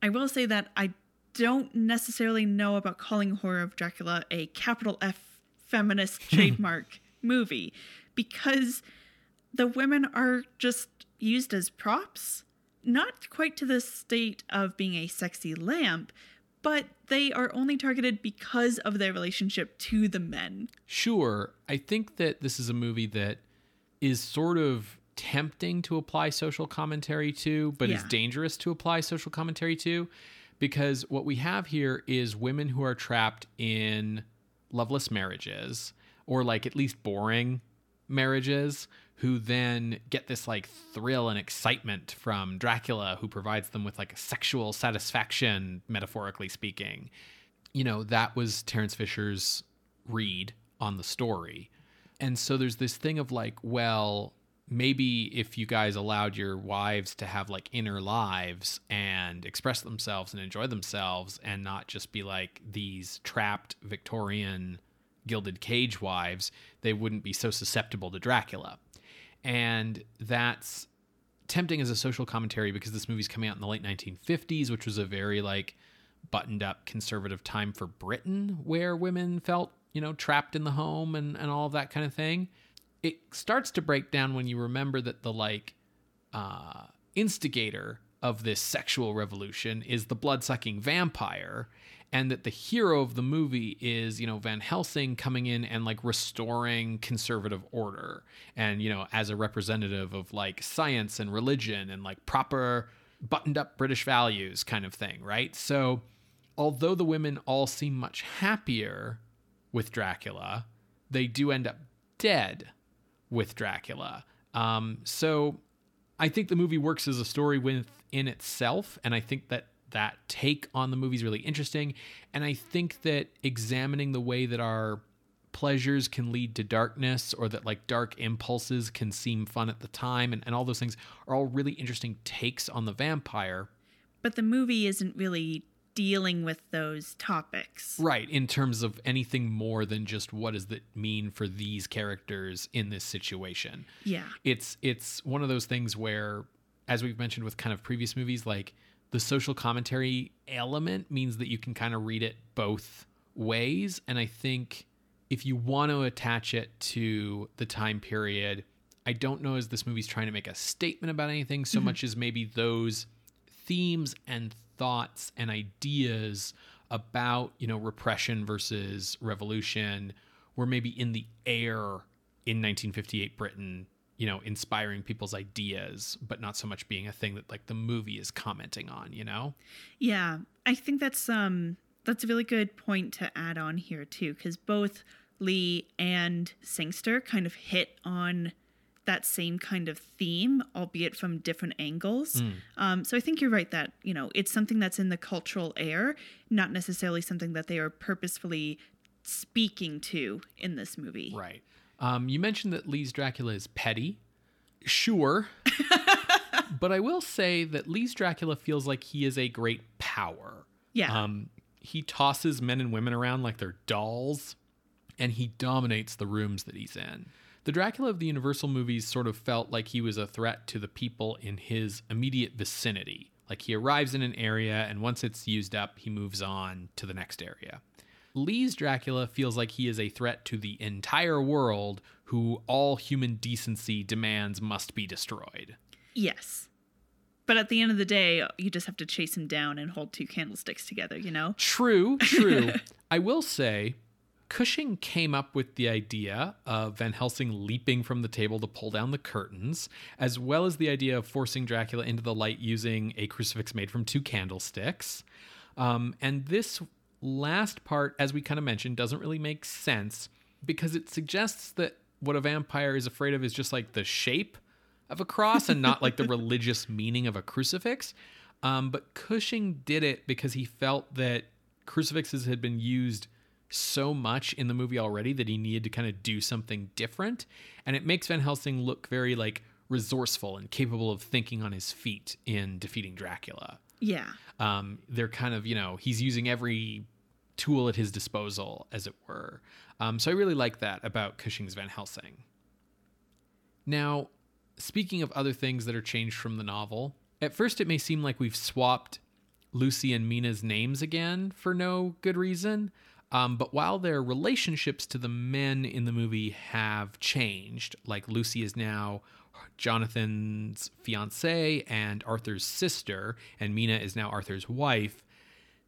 I will say that I don't necessarily know about calling Horror of Dracula a capital F feminist trademark movie, because the women are just used as props, not quite to the state of being a sexy lamp, but they are only targeted because of their relationship to the men. Sure. I think that this is a movie that is sort of tempting to apply social commentary to, but it's dangerous to apply social commentary to, because what we have here is women who are trapped in loveless marriages, or like at least boring marriages, who then get this like thrill and excitement from Dracula, who provides them with like sexual satisfaction, metaphorically speaking. You know, that was Terrence Fisher's read on the story. And so there's this thing of like, well, maybe if you guys allowed your wives to have like inner lives and express themselves and enjoy themselves and not just be like these trapped Victorian gilded cage wives, they wouldn't be so susceptible to Dracula. And that's tempting as a social commentary because this movie's coming out in the late 1950s, which was a very like buttoned up conservative time for Britain, where women felt, you know, trapped in the home and all of that kind of thing. It starts to break down when you remember that the like instigator of this sexual revolution is the blood-sucking vampire, and that the hero of the movie is, you know, Van Helsing coming in and like restoring conservative order, and, you know, as a representative of like science and religion and like proper buttoned up British values kind of thing, right? So although the women all seem much happier with Dracula, they do end up dead with Dracula. So I think the movie works as a story within itself, and I think that take on the movie is really interesting. And I think that examining the way that our pleasures can lead to darkness, or that like dark impulses can seem fun at the time, and all those things are all really interesting takes on the vampire. But the movie isn't really dealing with those topics. Right, in terms of anything more than just what does that mean for these characters in this situation. Yeah. It's one of those things where, as we've mentioned with kind of previous movies, like the social commentary element means that you can kind of read it both ways. And I think if you want to attach it to the time period, I don't know as this movie's trying to make a statement about anything so much as maybe those themes and thoughts and ideas about, you know, repression versus revolution were maybe in the air in 1958 Britain, you know, inspiring people's ideas, but not so much being a thing that like the movie is commenting on, you know? Yeah. I think that's a really good point to add on here too, because both Lee and Sangster kind of hit on that same kind of theme, albeit from different angles. So I think you're right that, you know, it's something that's in the cultural air, not necessarily something that they are purposefully speaking to in this movie. Right. You mentioned that Lee's Dracula is petty. Sure. But I will say that Lee's Dracula feels like he is a great power. Yeah. He tosses men and women around like they're dolls, and he dominates the rooms that he's in. The Dracula of the Universal movies sort of felt like he was a threat to the people in his immediate vicinity. Like he arrives in an area, and once it's used up, he moves on to the next area. Lee's Dracula feels like he is a threat to the entire world, who all human decency demands must be destroyed. Yes. But at the end of the day, you just have to chase him down and hold two candlesticks together, you know? True. I will say, Cushing came up with the idea of Van Helsing leaping from the table to pull down the curtains, as well as the idea of forcing Dracula into the light using a crucifix made from two candlesticks. And this last part, as we kind of mentioned, doesn't really make sense because it suggests that what a vampire is afraid of is just like the shape of a cross and not like the religious meaning of a crucifix. But Cushing did it because he felt that crucifixes had been used so much in the movie already that he needed to kind of do something different. And it makes Van Helsing look very like resourceful and capable of thinking on his feet in defeating Dracula. Yeah. They're kind of, you know, he's using every tool at his disposal, as it were. So I really like that about Cushing's Van Helsing. Now, speaking of other things that are changed from the novel, at first it may seem like we've swapped Lucy and Mina's names again for no good reason. But while their relationships to the men in the movie have changed, like Lucy is now Jonathan's fiance and Arthur's sister, and Mina is now Arthur's wife,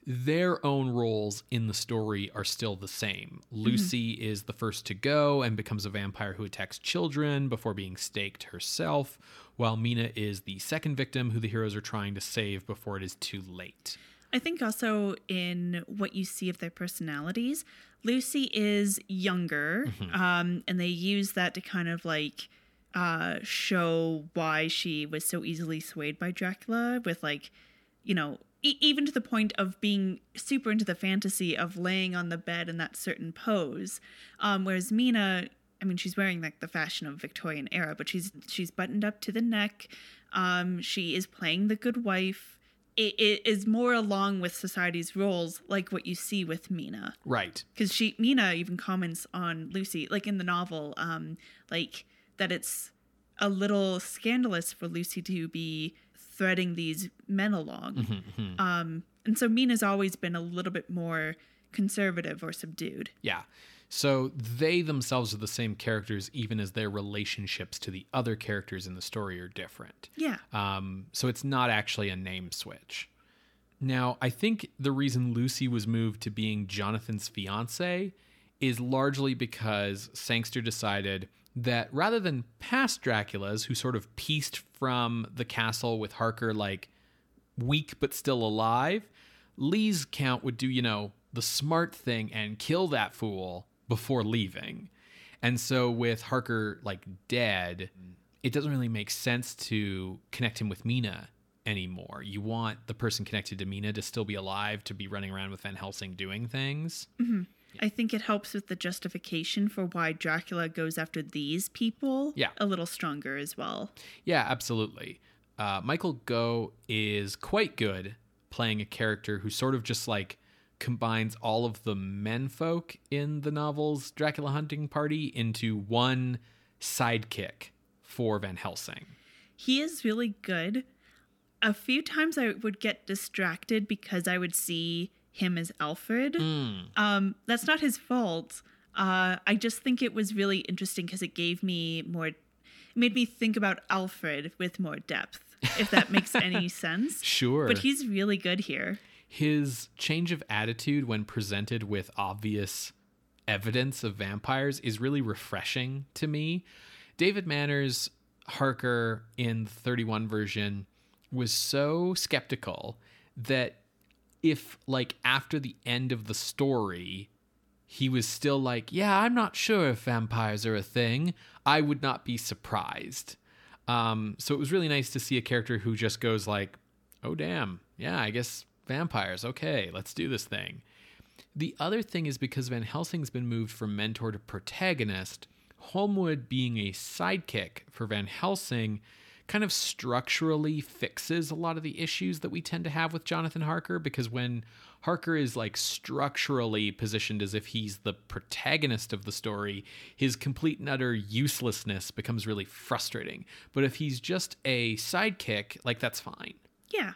their own roles in the story are still the same. Lucy is the first to go and becomes a vampire who attacks children before being staked herself, while Mina is the second victim who the heroes are trying to save before it is too late. I think also in what you see of their personalities, Lucy is younger, and they use that to kind of like show why she was so easily swayed by Dracula with like, you know, even to the point of being super into the fantasy of laying on the bed in that certain pose. Whereas Mina, I mean, she's wearing like the fashion of Victorian era, but she's buttoned up to the neck. She is playing the good wife. It is more along with society's roles, like what you see with Mina. Right. Because Mina even comments on Lucy, like in the novel, like that it's a little scandalous for Lucy to be threading these men along. And so Mina's always been a little bit more conservative or subdued. Yeah. So they themselves are the same characters, even as their relationships to the other characters in the story are different. Yeah. So it's not actually a name switch. Now, I think the reason Lucy was moved to being Jonathan's fiance is largely because Sangster decided that rather than past Draculas, who sort of pieced from the castle with Harker, like weak but still alive, Lee's count would do, you know, the smart thing and kill that fool before leaving. And so with Harker like dead, it doesn't really make sense to connect him with Mina anymore. You want the person connected to Mina to still be alive, to be running around with Van Helsing doing things. I think it helps with the justification for why Dracula goes after these people a little stronger as well. Yeah, absolutely. Michael Goh is quite good playing a character who sort of just like combines all of the menfolk in the novel's Dracula hunting party into one sidekick for Van Helsing. He is really good. A few times I would get distracted because I would see him as Alfred. That's not his fault. I just think it was really interesting because it gave me more, it made me think about Alfred with more depth, if that makes any sense. Sure. But he's really good here. His change of attitude when presented with obvious evidence of vampires is really refreshing to me. David Manners' Harker in the 31 version was so skeptical that if, like, after the end of the story, he was still like, yeah, I'm not sure if vampires are a thing, I would not be surprised. So it was really nice to see a character who just goes like, oh, damn, yeah, I guess vampires, okay, let's do this thing. The other thing is because Van Helsing's been moved from mentor to protagonist, Holmwood being a sidekick for Van Helsing kind of structurally fixes a lot of the issues that we tend to have with Jonathan Harker, because when Harker is like structurally positioned as if he's the protagonist of the story, his complete and utter uselessness becomes really frustrating. But if he's just a sidekick, like, that's fine. Yeah.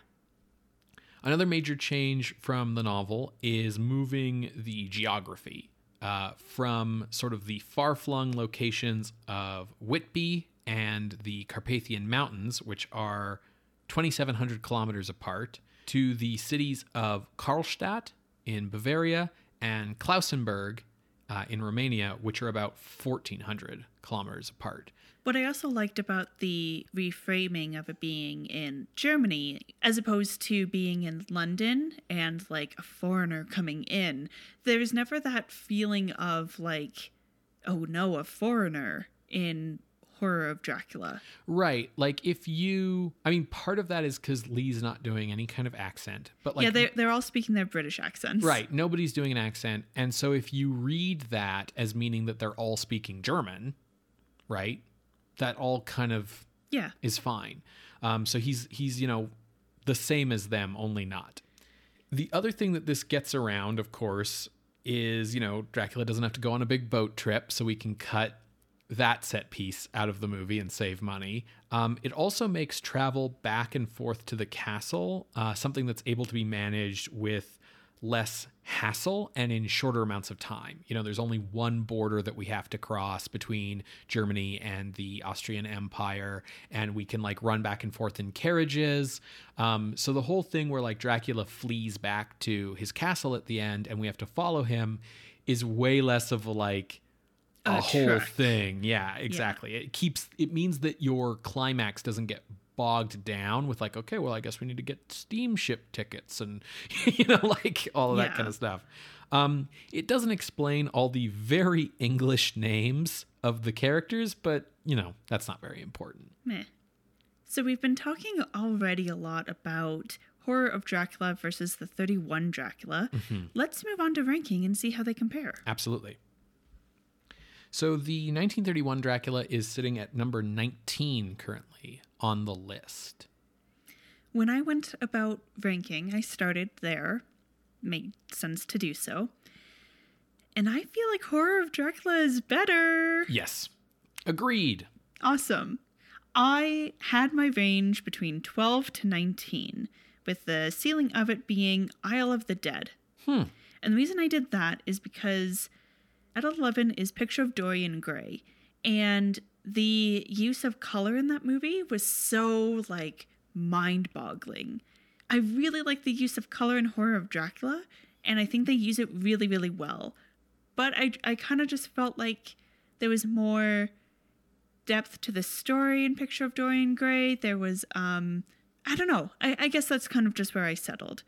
Another major change from the novel is moving the geography from sort of the far-flung locations of Whitby and the Carpathian Mountains, which are 2,700 kilometers apart, to the cities of Karlstadt in Bavaria and Klausenberg in Romania, which are about 1,400 kilometers apart. What I also liked about the reframing of it being in Germany, as opposed to being in London and like a foreigner coming in, there's never that feeling of like, oh no, a foreigner in Horror of Dracula. Right. Like if you, I mean, part of that is because Lee's not doing any kind of accent, but like, yeah, they're all speaking their British accents. Right. Nobody's doing an accent. And so if you read that as meaning that they're all speaking German, right, that all kind of is fine. So he's, you know, the same as them, only not. The other thing that this gets around, of course, is, you know, Dracula doesn't have to go on a big boat trip, so we can cut that set piece out of the movie and save money. It also makes travel back and forth to the castle, something that's able to be managed with less hassle and in shorter amounts of time. You know, there's only one border that we have to cross between Germany and the Austrian Empire, and we can like run back and forth in carriages. So the whole thing where like Dracula flees back to his castle at the end and we have to follow him is way less of like a whole thing. Yeah, exactly. Yeah. It means that your climax doesn't get bogged down with like, okay, well, I guess we need to get steamship tickets and, you know, like all of that kind of stuff. It doesn't explain all the very English names of the characters, but, you know, that's not very important. Meh. So we've been talking already a lot about Horror of Dracula versus the 31 Dracula. Mm-hmm. Let's move on to ranking and see how they compare. Absolutely. So the 1931 Dracula is sitting at number 19 currently on the list. When I went about ranking, I started there. Made sense to do so. And I feel like Horror of Dracula is better. Yes. Agreed. Awesome. I had my range between 12 to 19, with the ceiling of it being Isle of the Dead. And the reason I did that is because at 11 is Picture of Dorian Gray. And the use of color in that movie was so, like, mind-boggling. I really like the use of color in Horror of Dracula, and I think they use it really, really well. But I kind of just felt like there was more depth to the story in Picture of Dorian Gray. There was, I don't know. I guess that's kind of just where I settled.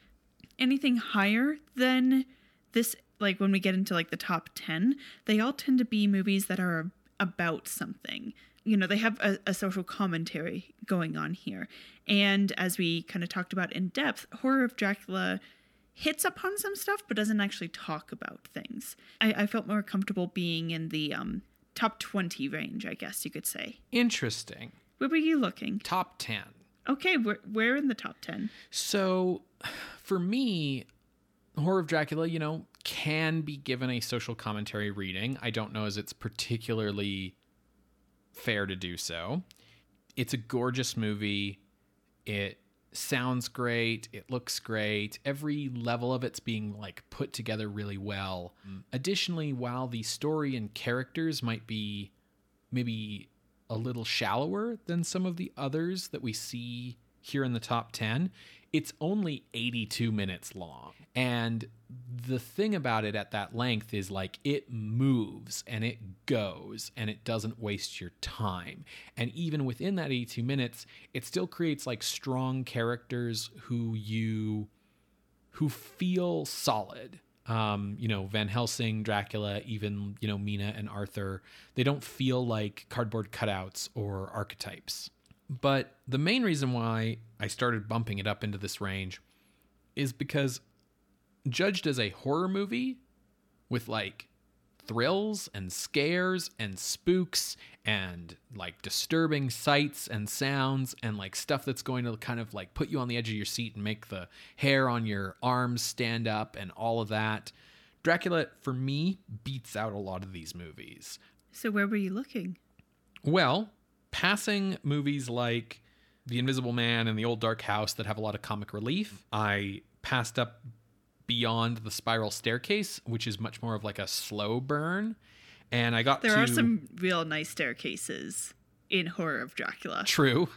Anything higher than this, like, when we get into, like, the top 10, they all tend to be movies that are about something. You know, they have a social commentary going on here. And as we kind of talked about in depth, Horror of Dracula hits upon some stuff, but doesn't actually talk about things. I felt more comfortable being in the top 20 range, I guess you could say. Interesting. Where were you looking? Top 10. Okay, we're in the top 10. So for me, Horror of Dracula, you know, can be given a social commentary reading. I don't know as it's particularly fair to do so. It's a gorgeous movie. It sounds great. It looks great. Every level of it's being like put together really well. Additionally, while the story and characters might be maybe a little shallower than some of the others that we see here in the top 10, it's only 82 minutes long. And the thing about it at that length is like it moves and it goes and it doesn't waste your time. And even within that 82 minutes, it still creates like strong characters who feel solid. You know, Van Helsing, Dracula, even, you know, Mina and Arthur, they don't feel like cardboard cutouts or archetypes. But the main reason why I started bumping it up into this range is because judged as a horror movie with like thrills and scares and spooks and like disturbing sights and sounds and like stuff that's going to kind of like put you on the edge of your seat and make the hair on your arms stand up and all of that, Dracula for me beats out a lot of these movies. So where were you looking? Well, passing movies like The Invisible Man and The Old Dark House that have a lot of comic relief, I passed up Beyond the Spiral Staircase, which is much more of like a slow burn. And I got There are some real nice staircases in Horror of Dracula. True.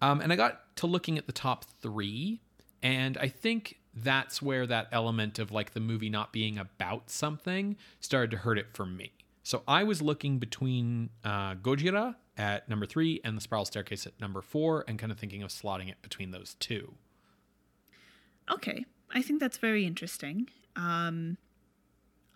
And I got to looking at the top 3. And I think that's where that element of like the movie not being about something started to hurt it for me. So I was looking between Gojira at number 3 and the Spiral Staircase at number 4 and kind of thinking of slotting it between those two. Okay. I think that's very interesting.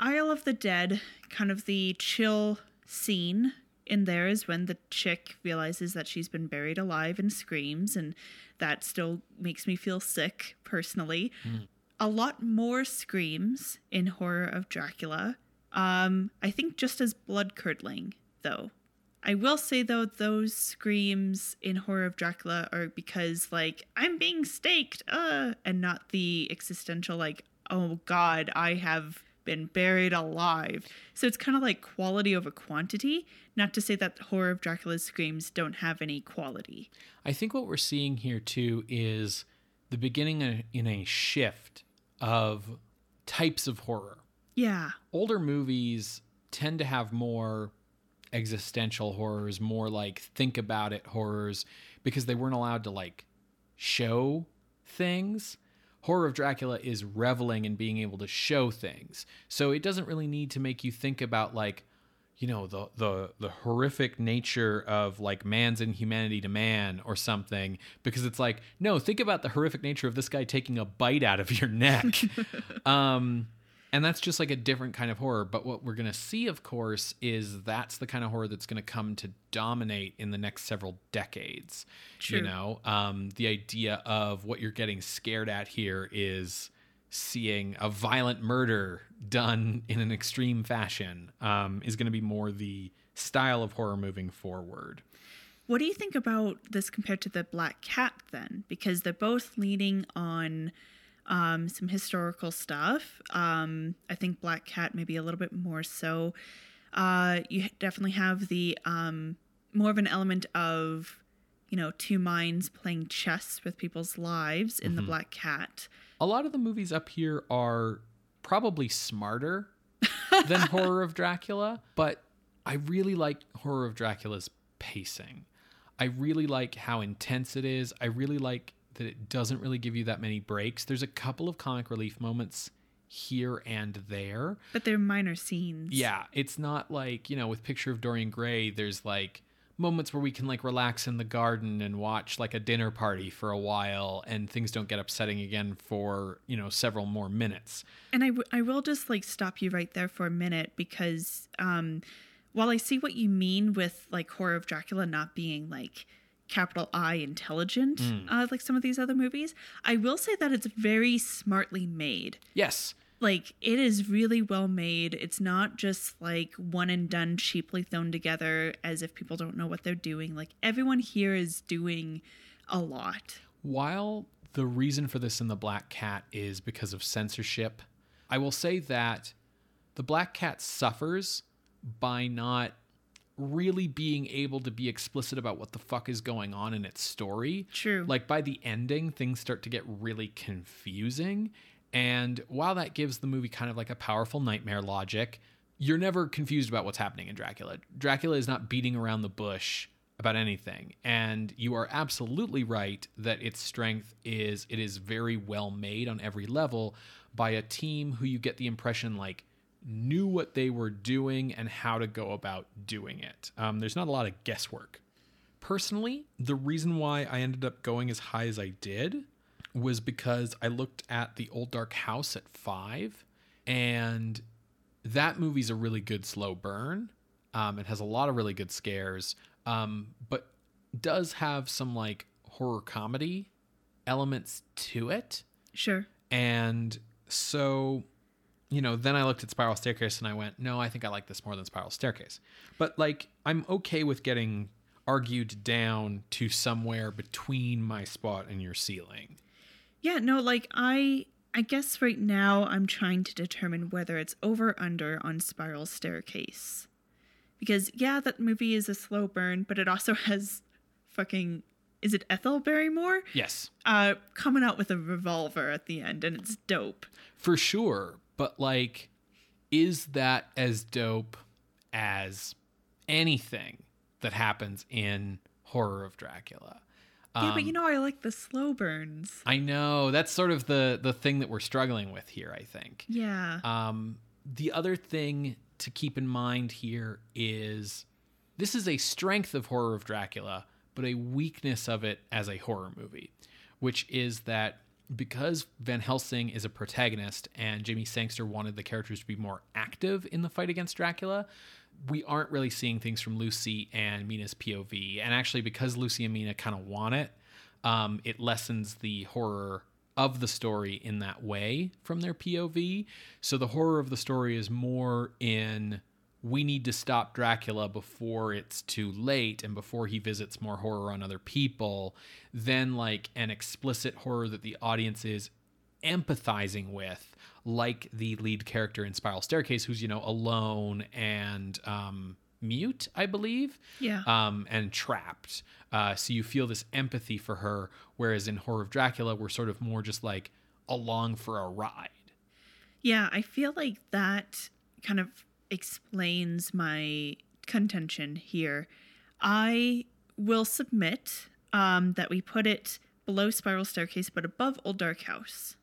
Isle of the Dead, kind of the chill scene in there is when the chick realizes that she's been buried alive and screams, and that still makes me feel sick personally. Mm. A lot more screams in Horror of Dracula. I think just as blood-curdling, though. I will say, though, those screams in Horror of Dracula are because, like, I'm being staked, and not the existential, like, oh, God, I have been buried alive. So it's kind of like quality over quantity. Not to say that Horror of Dracula's screams don't have any quality. I think what we're seeing here, too, is the beginning in a shift of types of horror. Yeah. Older movies tend to have more existential horrors, more like think about it horrors, because they weren't allowed to like show things. Horror of Dracula is reveling in being able to show things. So it doesn't really need to make you think about like, you know, the horrific nature of like man's inhumanity to man or something, because it's like, no, think about the horrific nature of this guy taking a bite out of your neck. And that's just like a different kind of horror. But what we're going to see, of course, is that's the kind of horror that's going to come to dominate in the next several decades. True. You know, the idea of what you're getting scared at here is seeing a violent murder done in an extreme fashion is going to be more the style of horror moving forward. What do you think about this compared to The Black Cat then? Because they're both leaning on some historical stuff. I think Black Cat maybe a little bit more so. You definitely have the more of an element of, you know, two minds playing chess with people's lives in The Black Cat. A lot of the movies up here are probably smarter than Horror of Dracula, but I really like Horror of Dracula's pacing. I really like how intense it is. I really like that it doesn't really give you that many breaks. There's a couple of comic relief moments here and there, but they're minor scenes. Yeah. It's not like, you know, with Picture of Dorian Gray, there's like moments where we can like relax in the garden and watch like a dinner party for a while, and things don't get upsetting again for, you know, several more minutes. And I will just like stop you right there for a minute, because while I see what you mean with like Horror of Dracula not being like capital I intelligent, like some of these other movies, I will say that it's very smartly made. Yes. Like, it is really well made. It's not just like one and done, cheaply thrown together as if people don't know what they're doing. Like, everyone here is doing a lot. While the reason for this in The Black Cat is because of censorship, I will say that The Black Cat suffers by not really being able to be explicit about what the fuck is going on in its story. True. Like, by the ending, things start to get really confusing. And while that gives the movie kind of like a powerful nightmare logic, you're never confused about what's happening in Dracula. Dracula is not beating around the bush about anything. And you are absolutely right that its strength is it is very well made on every level by a team who you get the impression like knew what they were doing and how to go about doing it. There's not a lot of guesswork. Personally, the reason why I ended up going as high as I did was because I looked at The Old Dark House at 5, and that movie's a really good slow burn. It has a lot of really good scares, but does have some like horror comedy elements to it. Sure. And so, you know, then I looked at Spiral Staircase and I went, no, I think I like this more than Spiral Staircase. But like, I'm okay with getting argued down to somewhere between my spot and your ceiling. Yeah, no, like I guess right now I'm trying to determine whether it's over or under on Spiral Staircase. Because yeah, that movie is a slow burn, but it also has fucking, is it Ethel Barrymore? Yes. Coming out with a revolver at the end, and it's dope. For sure. But like, is that as dope as anything that happens in Horror of Dracula? Yeah, but you know, I like the slow burns. I know. That's sort of the thing that we're struggling with here, I think. Yeah. The other thing to keep in mind here is this is a strength of Horror of Dracula, but a weakness of it as a horror movie, which is that because Van Helsing is a protagonist and Jimmy Sangster wanted the characters to be more active in the fight against Dracula, we aren't really seeing things from Lucy and Mina's POV. And actually, because Lucy and Mina kind of want it, it lessens the horror of the story in that way from their POV. So the horror of the story is more in, we need to stop Dracula before it's too late and before he visits more horror on other people, than like an explicit horror that the audience is empathizing with, like the lead character in Spiral Staircase, who's, you know, alone and mute, I believe. Yeah. And trapped. So you feel this empathy for her, whereas in Horror of Dracula, we're sort of more just like along for a ride. Yeah, I feel like that kind of explains my contention here. I will submit that we put it below Spiral Staircase, but above Old Dark House.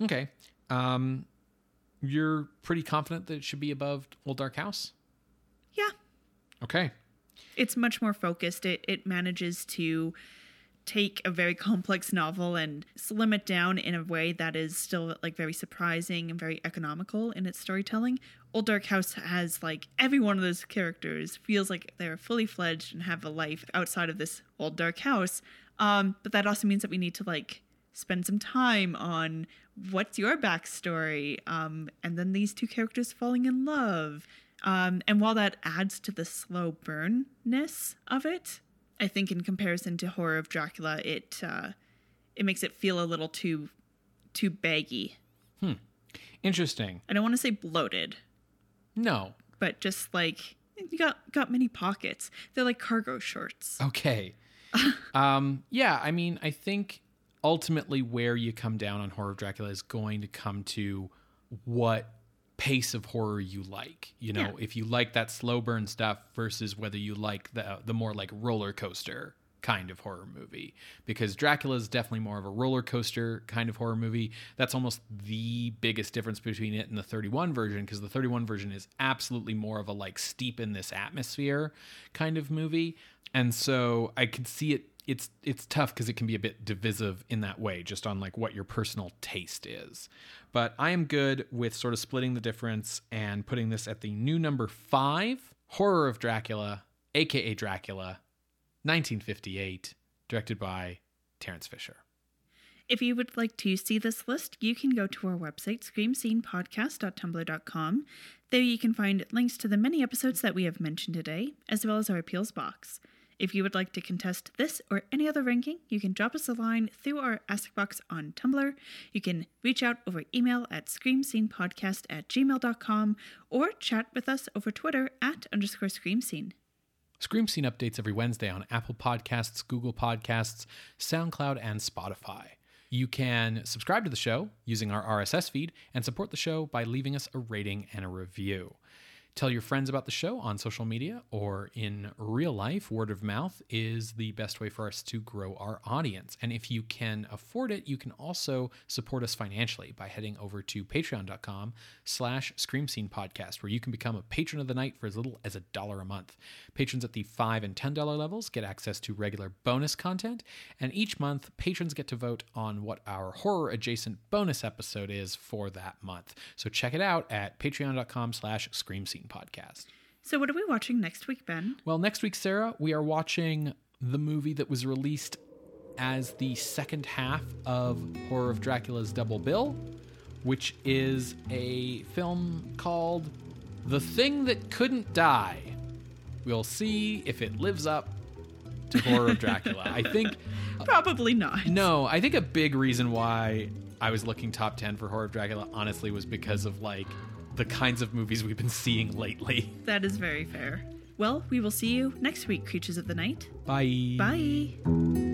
Okay. You're pretty confident that it should be above Old Dark House? Yeah. Okay. It's much more focused. It manages to take a very complex novel and slim it down in a way that is still like very surprising and very economical in its storytelling. Old Dark House has like every one of those characters feels like they're fully fledged and have a life outside of this Old Dark House. But that also means that we need to like spend some time on what's your backstory, and then these two characters falling in love. And while that adds to the slow burn-ness of it, I think in comparison to Horror of Dracula, it makes it feel a little too baggy. Interesting. I don't want to say bloated. No. But just like, you got many pockets. They're like cargo shorts. Okay. Yeah, I mean, I think ultimately where you come down on Horror of Dracula is going to come to what pace of horror you like, you know. Yeah. If you like that slow burn stuff versus whether you like the more like roller coaster kind of horror movie, because Dracula is definitely more of a roller coaster kind of horror movie. That's almost the biggest difference between it and the 31 version, because the 31 version is absolutely more of a like steep in this atmosphere kind of movie. And so I could see it's tough because it can be a bit divisive in that way, just on like what your personal taste is. But I am good with sort of splitting the difference and putting this at the new number 5, Horror of Dracula, aka Dracula, 1958, directed by Terrence Fisher. If you would like to see this list, you can go to our website, screamscenepodcast.tumblr.com. There you can find links to the many episodes that we have mentioned today, as well as our appeals box. If you would like to contest this or any other ranking, you can drop us a line through our Ask Box on Tumblr. You can reach out over email at screamscenepodcast@gmail.com or chat with us over Twitter @_screamscene. Scream Scene updates every Wednesday on Apple Podcasts, Google Podcasts, SoundCloud, and Spotify. You can subscribe to the show using our RSS feed and support the show by leaving us a rating and a review. Tell your friends about the show on social media or in real life. Word of mouth is the best way for us to grow our audience. And if you can afford it, you can also support us financially by heading over to patreon.com/Scream Scene Podcast, where you can become a patron of the night for as little as $1 a month. Patrons at the $5 and $10 levels get access to regular bonus content. And each month, patrons get to vote on what our horror-adjacent bonus episode is for that month. So check it out at patreon.com/Scream Scene Podcast. So what are we watching next week, Ben? Well, next week, Sarah, we are watching the movie that was released as the second half of Horror of Dracula's double bill, which is a film called The Thing That Couldn't Die. We'll see if it lives up to Horror of Dracula. I think probably not. No, I think a big reason why I was looking top 10 for Horror of Dracula, honestly, was because of like the kinds of movies we've been seeing lately. That is very fair. Well, we will see you next week, Creatures of the Night. Bye. Bye.